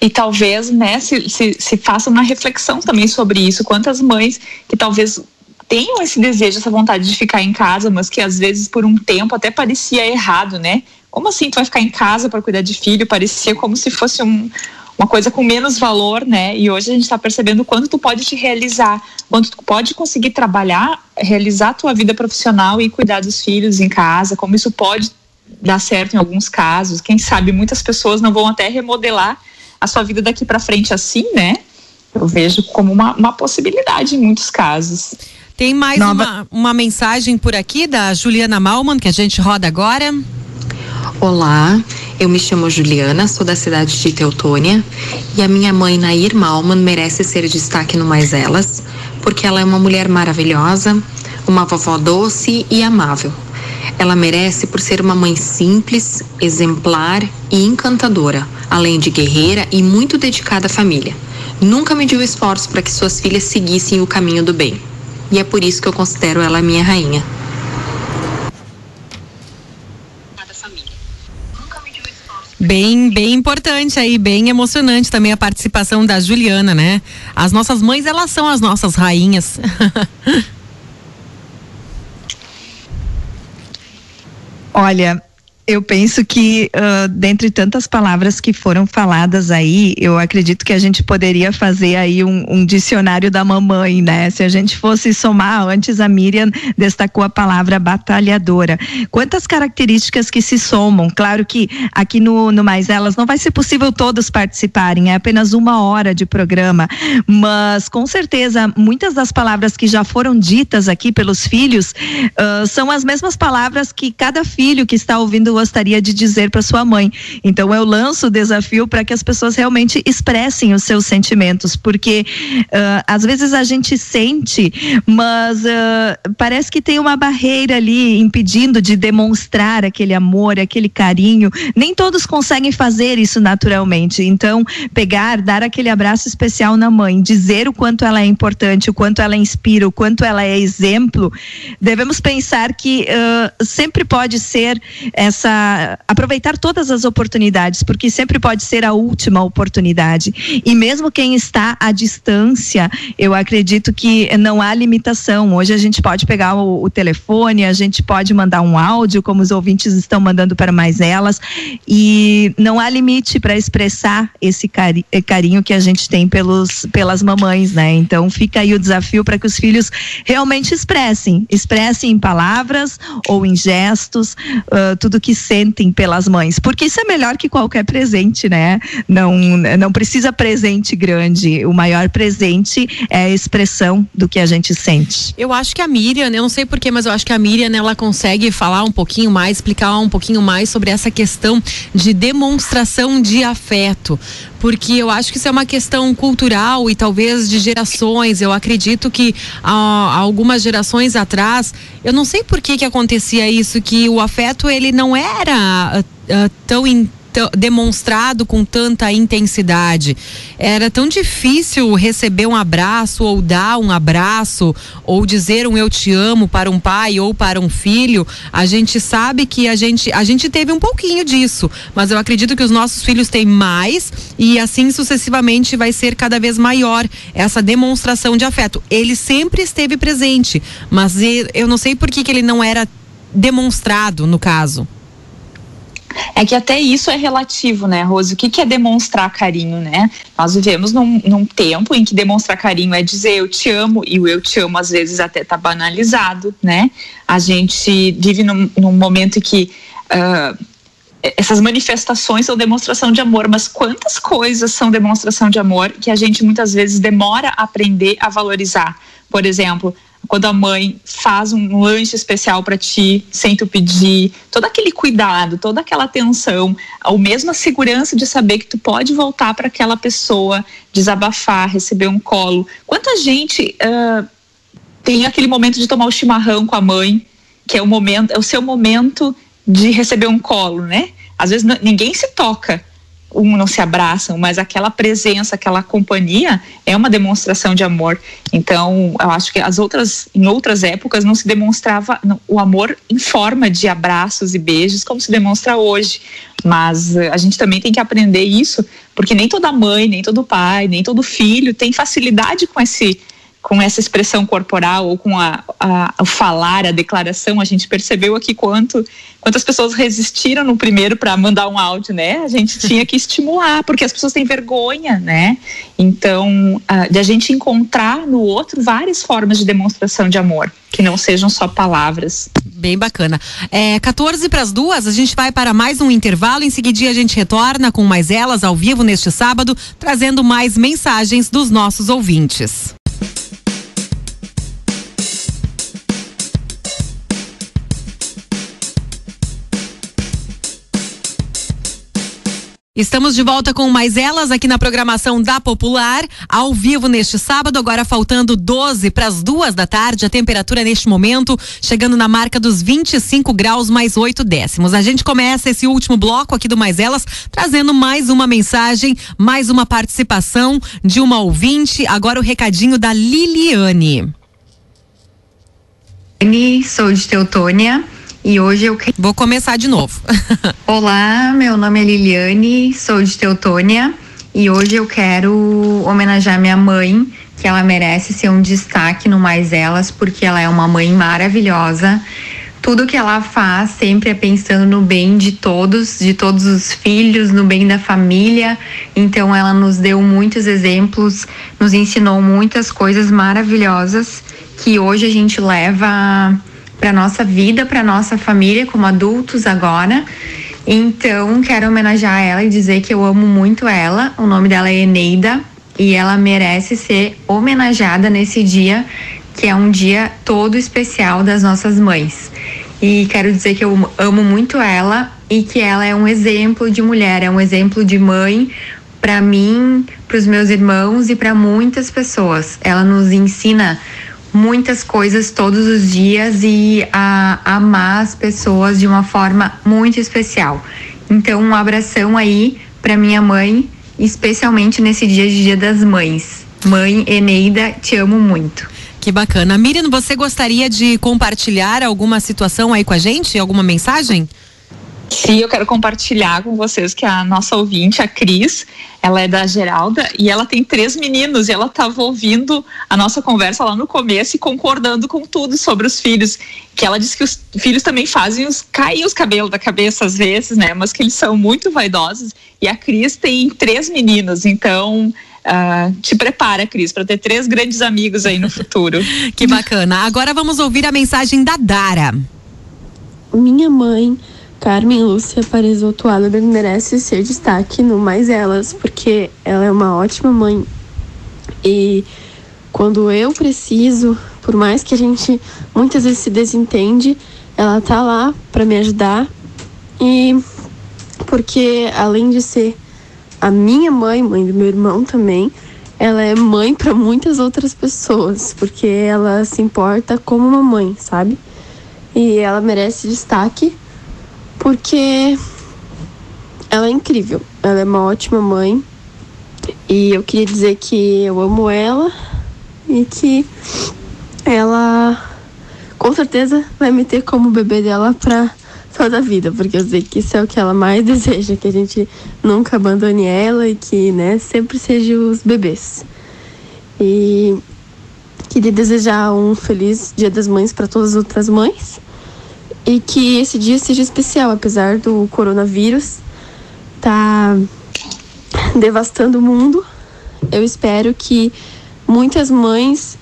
E talvez, né, se, se, se faça uma reflexão também sobre isso, quantas mães que talvez tenham esse desejo, essa vontade de ficar em casa, mas que às vezes por um tempo até parecia errado, né? Como assim tu vai ficar em casa para cuidar de filho? Parecia como se fosse um, uma coisa com menos valor, né? E hoje a gente está percebendo quanto tu pode te realizar, quanto tu pode conseguir trabalhar, realizar tua vida profissional e cuidar dos filhos em casa, como isso pode dá certo em alguns casos. Quem sabe muitas pessoas não vão até remodelar a sua vida daqui para frente assim, né? Eu vejo como uma, uma possibilidade em muitos casos. Tem mais Nova... uma, uma mensagem por aqui da Juliana Malman, que a gente roda agora. Olá, eu me chamo Juliana, sou da cidade de Teutônia e a minha mãe Nair Malman merece ser destaque no Mais Elas, porque ela é uma mulher maravilhosa, uma vovó doce e amável. Ela merece por ser uma mãe simples, exemplar e encantadora, além de guerreira e muito dedicada à família. Nunca mediu esforço para que suas filhas seguissem o caminho do bem. e é por isso que eu considero ela a minha rainha. Bem, bem importante aí, bem emocionante também a participação da Juliana, né? As nossas mães, elas são as nossas rainhas. Olha, eu penso que uh, dentre tantas palavras que foram faladas aí, eu acredito que a gente poderia fazer aí um, um dicionário da mamãe, né? Se a gente fosse somar, antes a Miriam destacou a palavra batalhadora. Quantas características que se somam? Claro que aqui no, no Mais Elas não vai ser possível todos participarem, é apenas uma hora de programa, mas com certeza muitas das palavras que já foram ditas aqui pelos filhos uh, são as mesmas palavras que cada filho que está ouvindo gostaria de dizer para sua mãe. Então eu lanço o desafio para que as pessoas realmente expressem os seus sentimentos, porque uh, às vezes a gente sente, mas uh, parece que tem uma barreira ali impedindo de demonstrar aquele amor, aquele carinho. Nem todos conseguem fazer isso naturalmente. Então pegar, dar aquele abraço especial na mãe, dizer o quanto ela é importante, o quanto ela inspira, o quanto ela é exemplo. Devemos pensar que uh, sempre pode ser essa Essa, aproveitar todas as oportunidades, porque sempre pode ser a última oportunidade. E mesmo quem está à distância, eu acredito que não há limitação. Hoje a gente pode pegar o, o telefone, a gente pode mandar um áudio, como os ouvintes estão mandando para Mais Elas, e não há limite para expressar esse cari- carinho que a gente tem pelos, pelas mamães, né? Então fica aí o desafio para que os filhos realmente expressem, expressem em palavras ou em gestos, uh, tudo que que sentem pelas mães, porque isso é melhor que qualquer presente, né? Não, não precisa presente grande, o maior presente é a expressão do que a gente sente. Eu acho que a Miriam, eu não sei porquê, mas eu acho que a Miriam, ela consegue falar um pouquinho mais, explicar um pouquinho mais sobre essa questão de demonstração de afeto, porque eu acho que isso é uma questão cultural e talvez de gerações. Eu acredito que há algumas gerações atrás, eu não sei por que que acontecia isso, que o afeto, ele não era uh, uh, tão in, t- demonstrado com tanta intensidade. Era tão difícil receber um abraço ou dar um abraço ou dizer um eu te amo para um pai ou para um filho. A gente sabe que a gente, a gente teve um pouquinho disso, mas eu acredito que os nossos filhos têm mais e assim sucessivamente vai ser cada vez maior essa demonstração de afeto. Ele sempre esteve presente, mas eu não sei por que que ele não era demonstrado, no caso. É que até isso é relativo, né, Rose? O que, que é demonstrar carinho, né? Nós vivemos num, num tempo em que demonstrar carinho é dizer eu te amo, e o eu te amo às vezes até tá banalizado, né? A gente vive num, num momento em que uh, essas manifestações são demonstração de amor, mas quantas coisas são demonstração de amor que a gente muitas vezes demora a aprender a valorizar? Por exemplo, quando a mãe faz um lanche especial para ti, sem tu pedir, todo aquele cuidado, toda aquela atenção, ao mesmo a segurança de saber que tu pode voltar para aquela pessoa, desabafar, receber um colo. Quanta gente uh, tem aquele momento de tomar o chimarrão com a mãe, que é o momento, é o seu momento de receber um colo, né? Às vezes n- ninguém se toca, um não se abraçam, mas aquela presença, aquela companhia é uma demonstração de amor. Então eu acho que as outras, em outras épocas não se demonstrava o amor em forma de abraços e beijos como se demonstra hoje, mas a gente também tem que aprender isso, porque nem toda mãe, nem todo pai, nem todo filho tem facilidade com esse, com essa expressão corporal ou com a, a, a falar, a declaração. A gente percebeu aqui quanto, quantas pessoas resistiram no primeiro para mandar um áudio, né? A gente tinha que estimular, porque as pessoas têm vergonha, né? Então, a, de a gente encontrar no outro várias formas de demonstração de amor, que não sejam só palavras. Bem bacana. É, quatorze para as duas, a gente vai para mais um intervalo, em seguida a gente retorna com Mais Elas ao vivo neste sábado, trazendo mais mensagens dos nossos ouvintes. Estamos de volta com Mais Elas aqui na programação da Popular, ao vivo neste sábado, agora faltando doze para as duas da tarde, a temperatura neste momento chegando na marca dos vinte e cinco graus mais oito décimos. A gente começa esse último bloco aqui do Mais Elas, trazendo mais uma mensagem, mais uma participação de uma ouvinte, agora o recadinho da Liliane. Sou de Teutônia e hoje eu... Vou começar de novo. Olá, meu nome é Liliane, sou de Teutônia e hoje eu quero homenagear minha mãe, que ela merece ser um destaque no Mais Elas, porque ela é uma mãe maravilhosa. Tudo que ela faz sempre é pensando no bem de todos, de todos os filhos, no bem da família. Então ela nos deu muitos exemplos, nos ensinou muitas coisas maravilhosas que hoje a gente leva para nossa vida, para nossa família como adultos agora. Então quero homenagear ela e dizer que eu amo muito ela. O nome dela é Eneida e ela merece ser homenageada nesse dia, que é um dia todo especial das nossas mães. E quero dizer que eu amo muito ela e que ela é um exemplo de mulher, é um exemplo de mãe para mim, para os meus irmãos e para muitas pessoas. Ela nos ensina muitas coisas todos os dias e a amar as pessoas de uma forma muito especial. Então, um abração aí para minha mãe, especialmente nesse dia de Dia das Mães. Mãe Eneida, te amo muito. Que bacana. Miriam, você gostaria de compartilhar alguma situação aí com a gente? Alguma mensagem? Sim, eu quero compartilhar com vocês que a nossa ouvinte, a Cris, ela é da Geralda e ela tem três meninos e ela estava ouvindo a nossa conversa lá no começo e concordando com tudo sobre os filhos, que ela disse que os filhos também fazem os, cair os cabelos da cabeça às vezes, né? Mas que eles são muito vaidosos e a Cris tem três meninos, então... Uh, te prepara, Cris, para ter três grandes amigos aí no futuro. Que bacana. Agora vamos ouvir a mensagem da Dara. Minha mãe, Carmen Lúcia Paresoto Adler, merece ser destaque no Mais Elas, porque ela é uma ótima mãe. E quando eu preciso, por mais que a gente muitas vezes se desentende, ela tá lá para me ajudar. E porque além de ser a minha mãe, mãe do meu irmão também, ela é mãe para muitas outras pessoas, porque ela se importa como uma mãe, sabe? E ela merece destaque porque ela é incrível, ela é uma ótima mãe. E eu queria dizer que eu amo ela e que ela com certeza vai me ter como bebê dela para toda a vida, porque eu sei que isso é o que ela mais deseja, que a gente nunca abandone ela e que, né, sempre seja os bebês. E queria desejar um feliz Dia das Mães para todas as outras mães e que esse dia seja especial, apesar do coronavírus tá devastando o mundo. Eu espero que muitas mães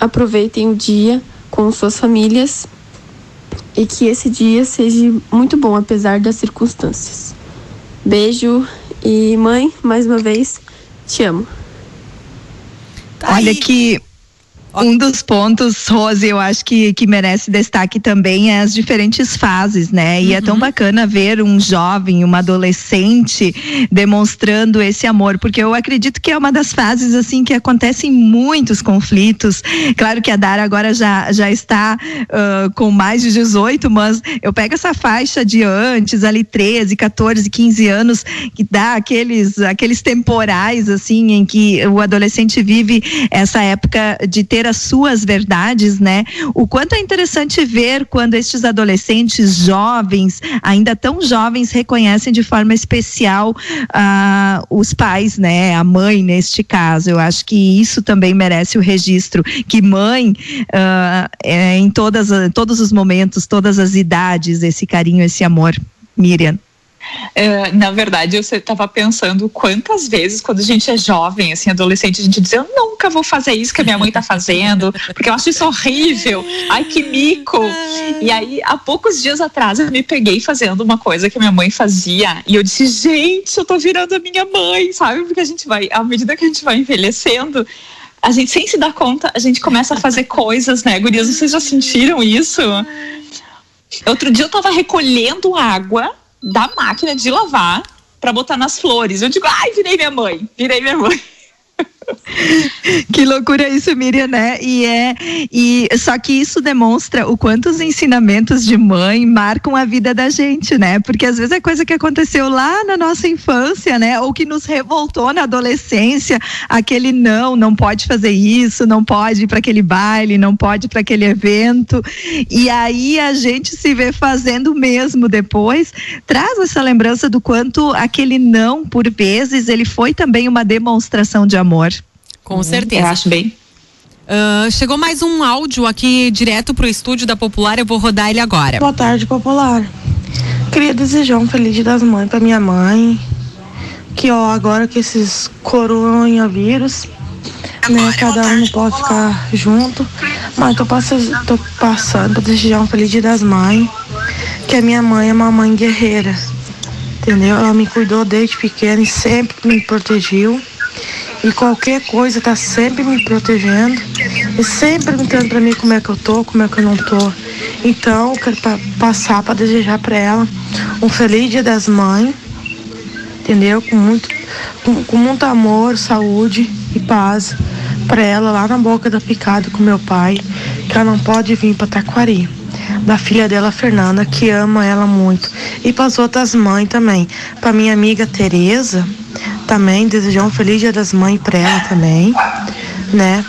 aproveitem o dia com suas famílias e que esse dia seja muito bom, apesar das circunstâncias. Beijo e mãe, mais uma vez, te amo. Tá. Olha que um dos pontos, Rose, eu acho que, que merece destaque também é as diferentes fases, né? E uhum. é tão bacana ver um jovem, uma adolescente demonstrando esse amor, porque eu acredito que é uma das fases, assim, que acontecem muitos conflitos. Claro que a Dara agora já, já está uh, com mais de dezoito, mas eu pego essa faixa de antes, ali treze, catorze, quinze anos, que dá aqueles, aqueles temporais, assim, em que o adolescente vive essa época de ter as suas verdades, né? O quanto é interessante ver quando estes adolescentes jovens, ainda tão jovens, reconhecem de forma especial uh, os pais, né? A mãe, neste caso. Eu acho que isso também merece o registro, que mãe uh, é em todas, todos os momentos, todas as idades, esse carinho, esse amor. Miriam. Uh, na verdade, eu estava pensando quantas vezes, quando a gente é jovem, assim, adolescente, a gente diz, eu nunca vou fazer isso que a minha mãe está fazendo, porque eu acho isso horrível, ai que mico. E aí, há poucos dias atrás, eu me peguei fazendo uma coisa que a minha mãe fazia, e eu disse, gente, eu tô virando a minha mãe, sabe? Porque a gente vai, à medida que a gente vai envelhecendo, a gente, sem se dar conta, a gente começa a fazer coisas, né, gurias? Vocês já sentiram isso? Outro dia eu estava recolhendo água da máquina de lavar para botar nas flores. Eu digo, ai, virei minha mãe, virei minha mãe. Que loucura isso, Miriam, né? E é, e só que isso demonstra o quanto os ensinamentos de mãe marcam a vida da gente, né? Porque às vezes é coisa que aconteceu lá na nossa infância, né? Ou que nos revoltou na adolescência, aquele não, não pode fazer isso, não pode ir para aquele baile, não pode ir para aquele evento. E aí a gente se vê fazendo o mesmo depois, traz essa lembrança do quanto aquele não, por vezes, ele foi também uma demonstração de amor. Com certeza. Eu acho bem. Uh, chegou mais um áudio aqui direto pro estúdio da Popular, eu vou rodar ele agora. Boa tarde, Popular. Queria desejar um feliz dia das mães pra minha mãe, que ó, agora que esses coronavírus, agora, né, cada um não pode ficar junto, mas tô passando, tô passando pra desejar um feliz dia das mães, que a minha mãe é uma mãe guerreira, entendeu? Ela me cuidou desde pequena e sempre me protegeu. E qualquer coisa tá sempre me protegendo e sempre perguntando pra mim como é que eu tô, como é que eu não tô. Então, eu quero pa- passar pra desejar pra ela um feliz dia das mães, entendeu? Com muito, com, com muito amor, saúde e paz pra ela lá na Boca da Picada com meu pai, que ela não pode vir pra Taquari. Da filha dela, Fernanda, que ama ela muito. E pras outras mães também. Pra minha amiga Tereza, também desejar um feliz dia das mães pra ela também, né?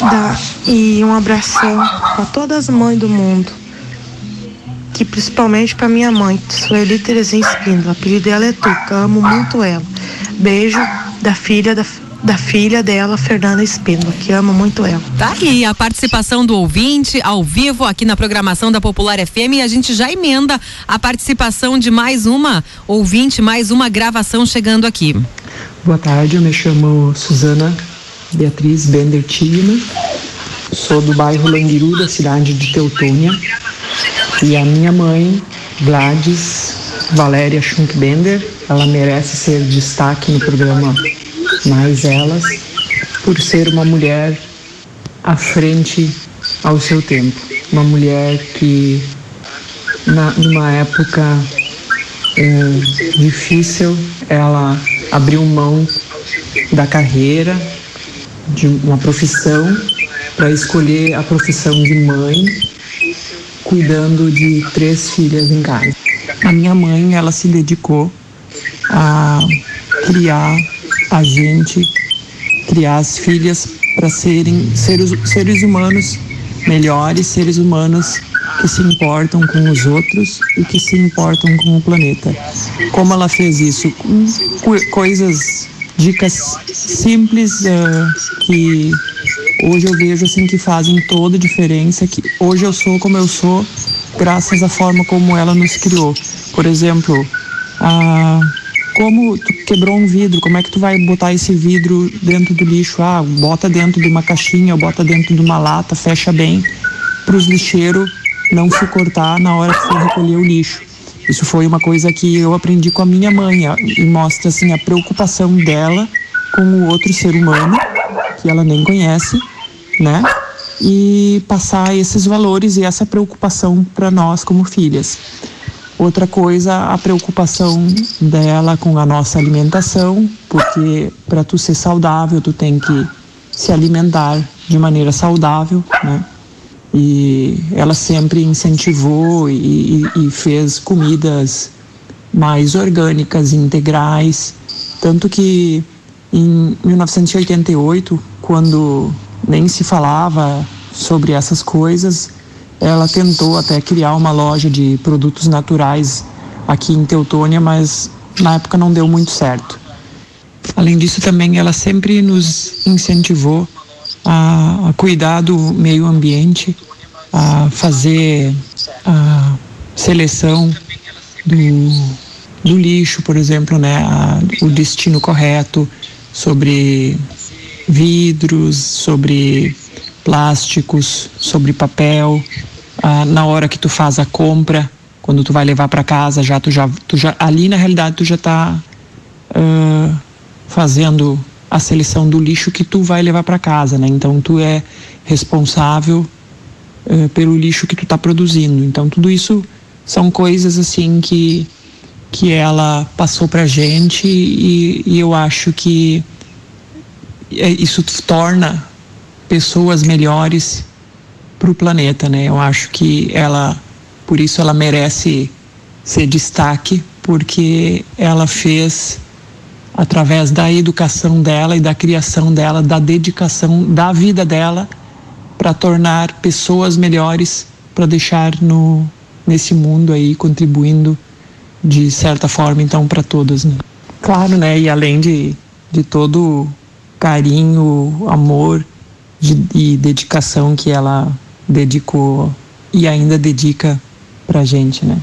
Da, e um abração pra todas as mães do mundo, que principalmente pra minha mãe, Sueli Terezinha Espíndola, o apelido dela é Tuca, amo muito ela. Beijo da filha da da filha dela, Fernanda Espíndola, que ama muito ela. Tá aí a participação do ouvinte ao vivo aqui na programação da Popular F M, e a gente já emenda a participação de mais uma ouvinte, mais uma gravação chegando aqui. Boa tarde, eu me chamo Suzana Beatriz Bender Tigna, sou do bairro Languiru, da cidade de Teutônia, e a minha mãe, Gladys Valéria Schunk Bender, ela merece ser destaque no programa Mais Elas, por ser uma mulher à frente ao seu tempo, uma mulher que na, numa época eh, difícil, ela abriu mão da carreira, de uma profissão, para escolher a profissão de mãe, cuidando de três filhas em casa. A minha mãe, ela se dedicou a criar a gente, criar as filhas para serem seres, seres humanos melhores, seres humanos que se importam com os outros e que se importam com o planeta. Como ela fez isso? Com coisas, dicas simples uh, que hoje eu vejo assim que fazem toda a diferença, que hoje eu sou como eu sou graças à forma como ela nos criou. Por exemplo, a como tu quebrou um vidro, como é que tu vai botar esse vidro dentro do lixo? Ah, bota dentro de uma caixinha, bota dentro de uma lata, fecha bem, para os lixeiros não se cortar na hora que for recolher o lixo. Isso foi uma coisa que eu aprendi com a minha mãe, e mostra assim a preocupação dela com o outro ser humano, que ela nem conhece, né? E passar esses valores e essa preocupação para nós como filhas. Outra coisa, a preocupação dela com a nossa alimentação, porque para tu ser saudável, tu tem que se alimentar de maneira saudável, né? E ela sempre incentivou e, e, e fez comidas mais orgânicas, integrais, tanto que em mil novecentos e oitenta e oito, quando nem se falava sobre essas coisas, ela tentou até criar uma loja de produtos naturais aqui em Teutônia, mas na época não deu muito certo. Além disso também, ela sempre nos incentivou a, a cuidar do meio ambiente, a fazer a seleção do, do lixo, por exemplo, né? A, o destino correto, sobre vidros, sobre plásticos, sobre papel. Ah, na hora que tu faz a compra, quando tu vai levar para casa, já tu já tu já ali na realidade tu já tá uh, fazendo a seleção do lixo que tu vai levar para casa, né? Então tu é responsável uh, pelo lixo que tu tá produzindo. Então tudo isso são coisas assim que que ela passou pra gente, e, e eu acho que isso torna pessoas melhores para o planeta, né? Eu acho que ela, por isso ela merece ser destaque, porque ela fez, através da educação dela e da criação dela, da dedicação da vida dela, para tornar pessoas melhores, para deixar no, nesse mundo aí, contribuindo de certa forma, então, para todos, né? Claro, né? E além de, de todo carinho, amor de, e dedicação que ela dedicou e ainda dedica para a gente, né?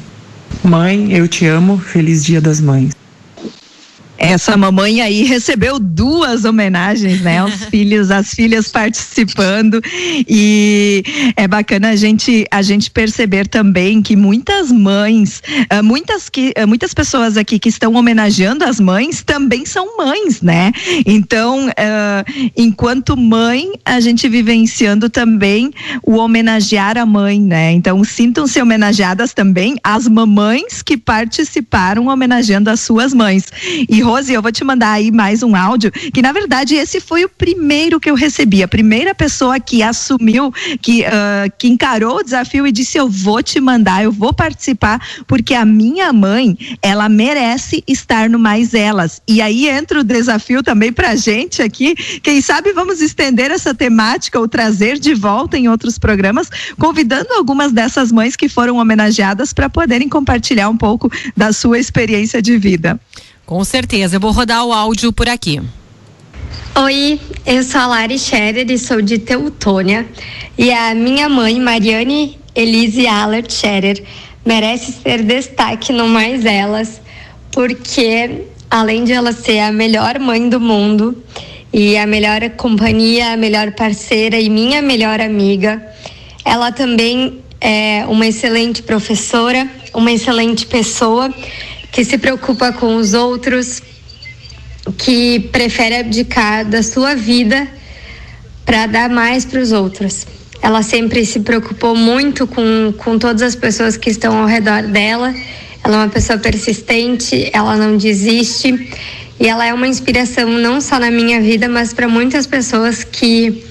Mãe, eu te amo. Feliz Dia das Mães. Essa mamãe aí recebeu duas homenagens, né? Aos filhos, as filhas participando, e é bacana a gente, a gente perceber também que muitas mães, muitas, que, muitas pessoas aqui que estão homenageando as mães também são mães, né? Então, uh, enquanto mãe, a gente vivenciando também o homenagear a mãe, né? Então, sintam-se homenageadas também as mamães que participaram homenageando as suas mães. E Rose, eu vou te mandar aí mais um áudio, que na verdade esse foi o primeiro que eu recebi, a primeira pessoa que assumiu, que, uh, que encarou o desafio e disse: eu vou te mandar, eu vou participar, porque a minha mãe, ela merece estar no Mais Elas. E aí entra o desafio também pra gente aqui, quem sabe vamos estender essa temática ou trazer de volta em outros programas, convidando algumas dessas mães que foram homenageadas para poderem compartilhar um pouco da sua experiência de vida. Com certeza, eu vou rodar o áudio por aqui. Oi, eu sou a Lari Scherer e sou de Teutônia, e a minha mãe, Mariane Elise Allert Scherer, merece ser destaque no Mais Elas, porque além de ela ser a melhor mãe do mundo e a melhor companhia, a melhor parceira e minha melhor amiga, ela também é uma excelente professora, uma excelente pessoa, que se preocupa com os outros, que prefere abdicar da sua vida para dar mais para os outros. Ela sempre se preocupou muito com, com todas as pessoas que estão ao redor dela. Ela é uma pessoa persistente, ela não desiste, e ela é uma inspiração não só na minha vida, mas para muitas pessoas que,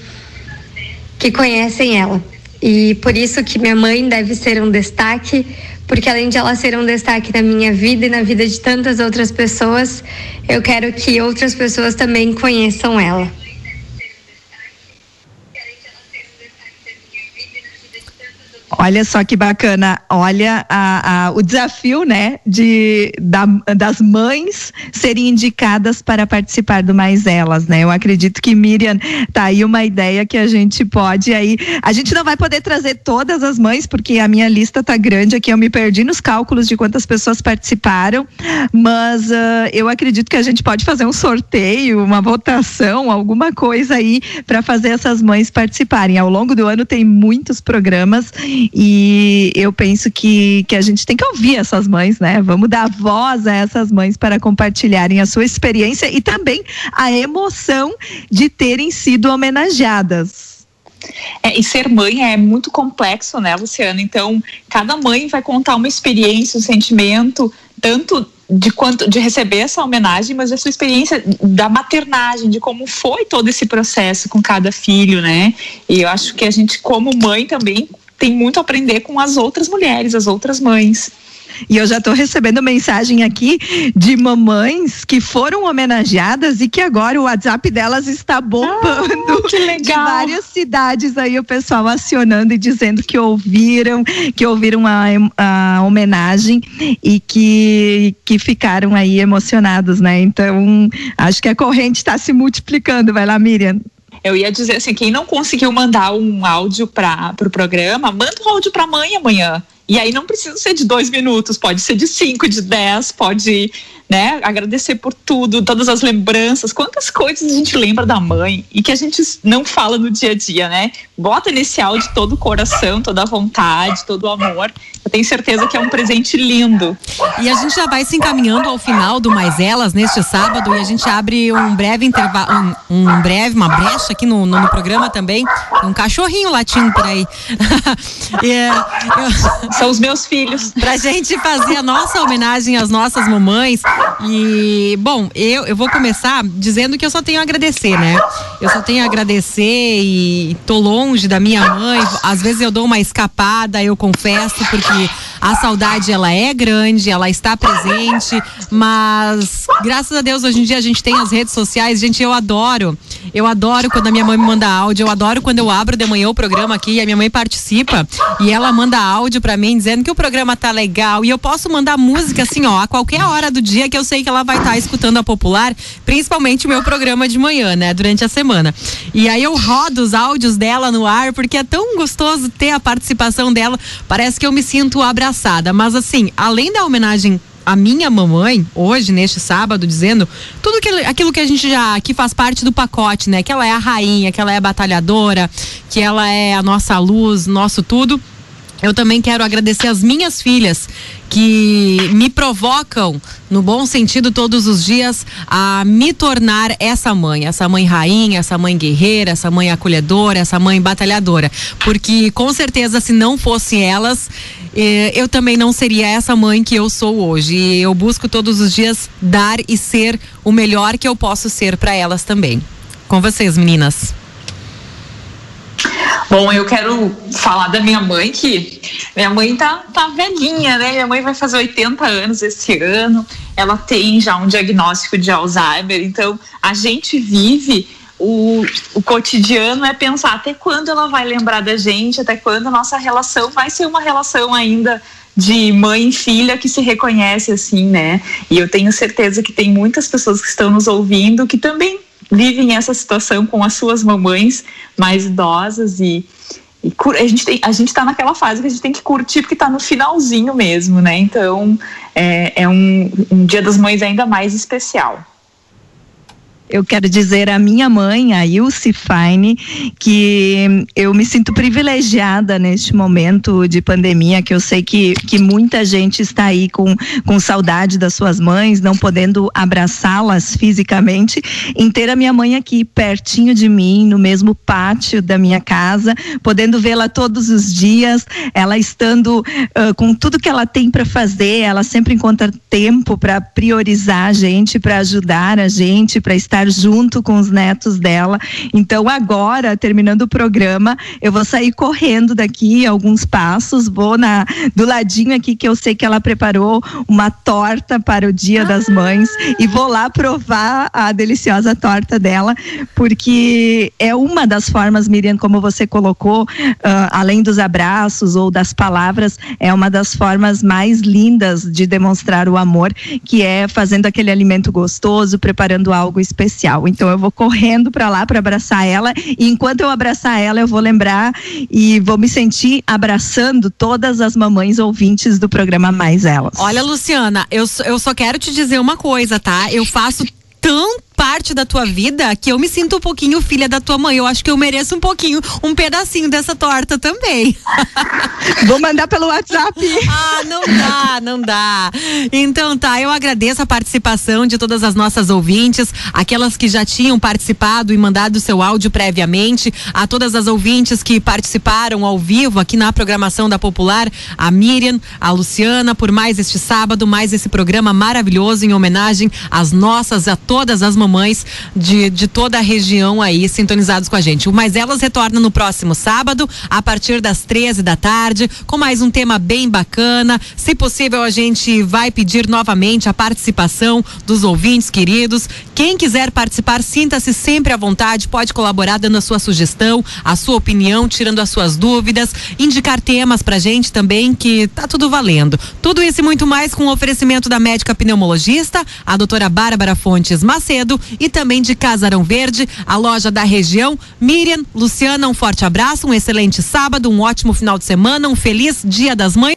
que conhecem ela. E por isso que minha mãe deve ser um destaque, porque além de ela ser um destaque na minha vida e na vida de tantas outras pessoas, eu quero que outras pessoas também conheçam ela. Olha só que bacana, olha a, a, o desafio, né, de, da, das mães serem indicadas para participar do Mais Elas, né? Eu acredito que, Miriam, tá aí uma ideia que a gente pode aí, a gente não vai poder trazer todas as mães, porque a minha lista tá grande aqui, eu me perdi nos cálculos de quantas pessoas participaram, mas uh, eu acredito que a gente pode fazer um sorteio, uma votação, alguma coisa aí para fazer essas mães participarem. Ao longo do ano tem muitos programas, e eu penso que, que a gente tem que ouvir essas mães, né? Vamos dar voz a essas mães para compartilharem a sua experiência e também a emoção de terem sido homenageadas. É, e ser mãe é muito complexo, né, Luciana? Então, cada mãe vai contar uma experiência, um sentimento, tanto de quanto de receber essa homenagem, mas a sua experiência da maternagem, de como foi todo esse processo com cada filho, né? E eu acho que a gente, como mãe também, tem muito a aprender com as outras mulheres, as outras mães. E eu já estou recebendo mensagem aqui de mamães que foram homenageadas e que agora o WhatsApp delas está bombando. Ah, que legal. De várias cidades aí, o pessoal acionando e dizendo que ouviram, que ouviram a, a homenagem e que, que ficaram aí emocionados, né? Então, acho que a corrente está se multiplicando. Vai lá, Miriam. Eu ia dizer assim, quem não conseguiu mandar um áudio para o pro programa, manda um áudio para a mãe amanhã. E aí não precisa ser de dois minutos, pode ser de cinco, de dez, pode, né, agradecer por tudo, todas as lembranças. Quantas coisas a gente lembra da mãe e que a gente não fala no dia a dia, né? Bota nesse áudio todo o coração, toda a vontade, todo o amor. Eu tenho certeza que é um presente lindo. E a gente já vai se encaminhando ao final do Mais Elas neste sábado, e a gente abre um breve intervalo, um, um breve, uma brecha aqui no, no, no programa também. Tem um cachorrinho latindo por aí. é, eu... São os meus filhos. Pra gente fazer a nossa homenagem às nossas mamães E, bom, eu, eu vou começar dizendo que eu só tenho a agradecer, né? Eu só tenho a agradecer e tô longe da minha mãe. Às vezes eu dou uma escapada, eu confesso, porque a saudade, ela é grande, ela está presente, mas graças a Deus, hoje em dia a gente tem as redes sociais. Gente, eu adoro, eu adoro quando a minha mãe me manda áudio, eu adoro quando eu abro de manhã o programa aqui e a minha mãe participa e ela manda áudio pra mim dizendo que o programa tá legal, e eu posso mandar música assim, ó, a qualquer hora do dia, que eu sei que ela vai estar tá escutando a Popular, principalmente o meu programa de manhã, né, durante a semana. E aí eu rodo os áudios dela no ar, porque é tão gostoso ter a participação dela, parece que eu me sinto abraçada. Mas assim, além da homenagem a minha mamãe, hoje, neste sábado, dizendo tudo que, aquilo que a gente já, que faz parte do pacote, né, que ela é a rainha, que ela é a batalhadora, que ela é a nossa luz, nosso tudo. Eu também quero agradecer as minhas filhas, que me provocam, no bom sentido, todos os dias, a me tornar essa mãe, essa mãe rainha, essa mãe guerreira, essa mãe acolhedora, essa mãe batalhadora, porque com certeza, se não fossem elas, eu também não seria essa mãe que eu sou hoje. E eu busco todos os dias dar e ser o melhor que eu posso ser para elas também. Com vocês, meninas. Bom, eu quero falar da minha mãe, que minha mãe tá, tá velhinha, né? Minha mãe vai fazer oitenta anos esse ano, ela tem já um diagnóstico de Alzheimer, então a gente vive o, o cotidiano, é pensar até quando ela vai lembrar da gente, até quando a nossa relação vai ser uma relação ainda de mãe e filha que se reconhece assim, né? E eu tenho certeza que tem muitas pessoas que estão nos ouvindo que também vivem essa situação com as suas mamães mais idosas, e, e a gente tem, a gente tá naquela fase que a gente tem que curtir, porque tá no finalzinho mesmo, né? Então é, é um, um Dia das Mães ainda mais especial. Eu quero dizer à minha mãe, a Ilse Fine, que eu me sinto privilegiada neste momento de pandemia, que eu sei que, que muita gente está aí com, com saudade das suas mães, não podendo abraçá-las fisicamente, em ter a minha mãe aqui pertinho de mim, no mesmo pátio da minha casa, podendo vê-la todos os dias, ela estando uh, com tudo que ela tem para fazer, ela sempre encontra tempo para priorizar a gente, para ajudar a gente, para estar junto com os netos dela. Então agora, terminando o programa, eu vou sair correndo daqui alguns passos, vou na, do ladinho aqui, que eu sei que ela preparou uma torta para o Dia ah. das Mães, e vou lá provar a deliciosa torta dela, porque é uma das formas, Miriam, como você colocou, uh, além dos abraços ou das palavras, é uma das formas mais lindas de demonstrar o amor, que é fazendo aquele alimento gostoso, preparando algo especial. Então eu vou correndo para lá para abraçar ela, e enquanto eu abraçar ela, eu vou lembrar e vou me sentir abraçando todas as mamães ouvintes do programa Mais Elas. Olha, Luciana, eu, eu só quero te dizer uma coisa, tá? Eu faço tão parte da tua vida que eu me sinto um pouquinho filha da tua mãe. Eu acho que eu mereço um pouquinho, um pedacinho dessa torta também. Vou mandar pelo WhatsApp. Ah, não dá, não dá. Então tá, eu agradeço a participação de todas as nossas ouvintes, aquelas que já tinham participado e mandado seu áudio previamente, a todas as ouvintes que participaram ao vivo aqui na programação da Popular, a Miriam, a Luciana, por mais este sábado, mais esse programa maravilhoso em homenagem às nossas, a todas as mamães de, de toda a região aí, sintonizados com a gente. O Mais Elas retorna no próximo sábado, a partir das treze da tarde, com mais um tema bem bacana. Se possível, a gente vai pedir novamente a participação dos ouvintes queridos. Quem quiser participar, sinta-se sempre à vontade, pode colaborar dando a sua sugestão, a sua opinião, tirando as suas dúvidas, indicar temas pra gente também, que tá tudo valendo. Tudo isso e muito mais com o oferecimento da médica pneumologista, a doutora Bárbara Fontes Macedo, e também de Casarão Verde, a loja da região. Miriam, Luciana, um forte abraço, um excelente sábado, um ótimo final de semana, um feliz Dia das Mães.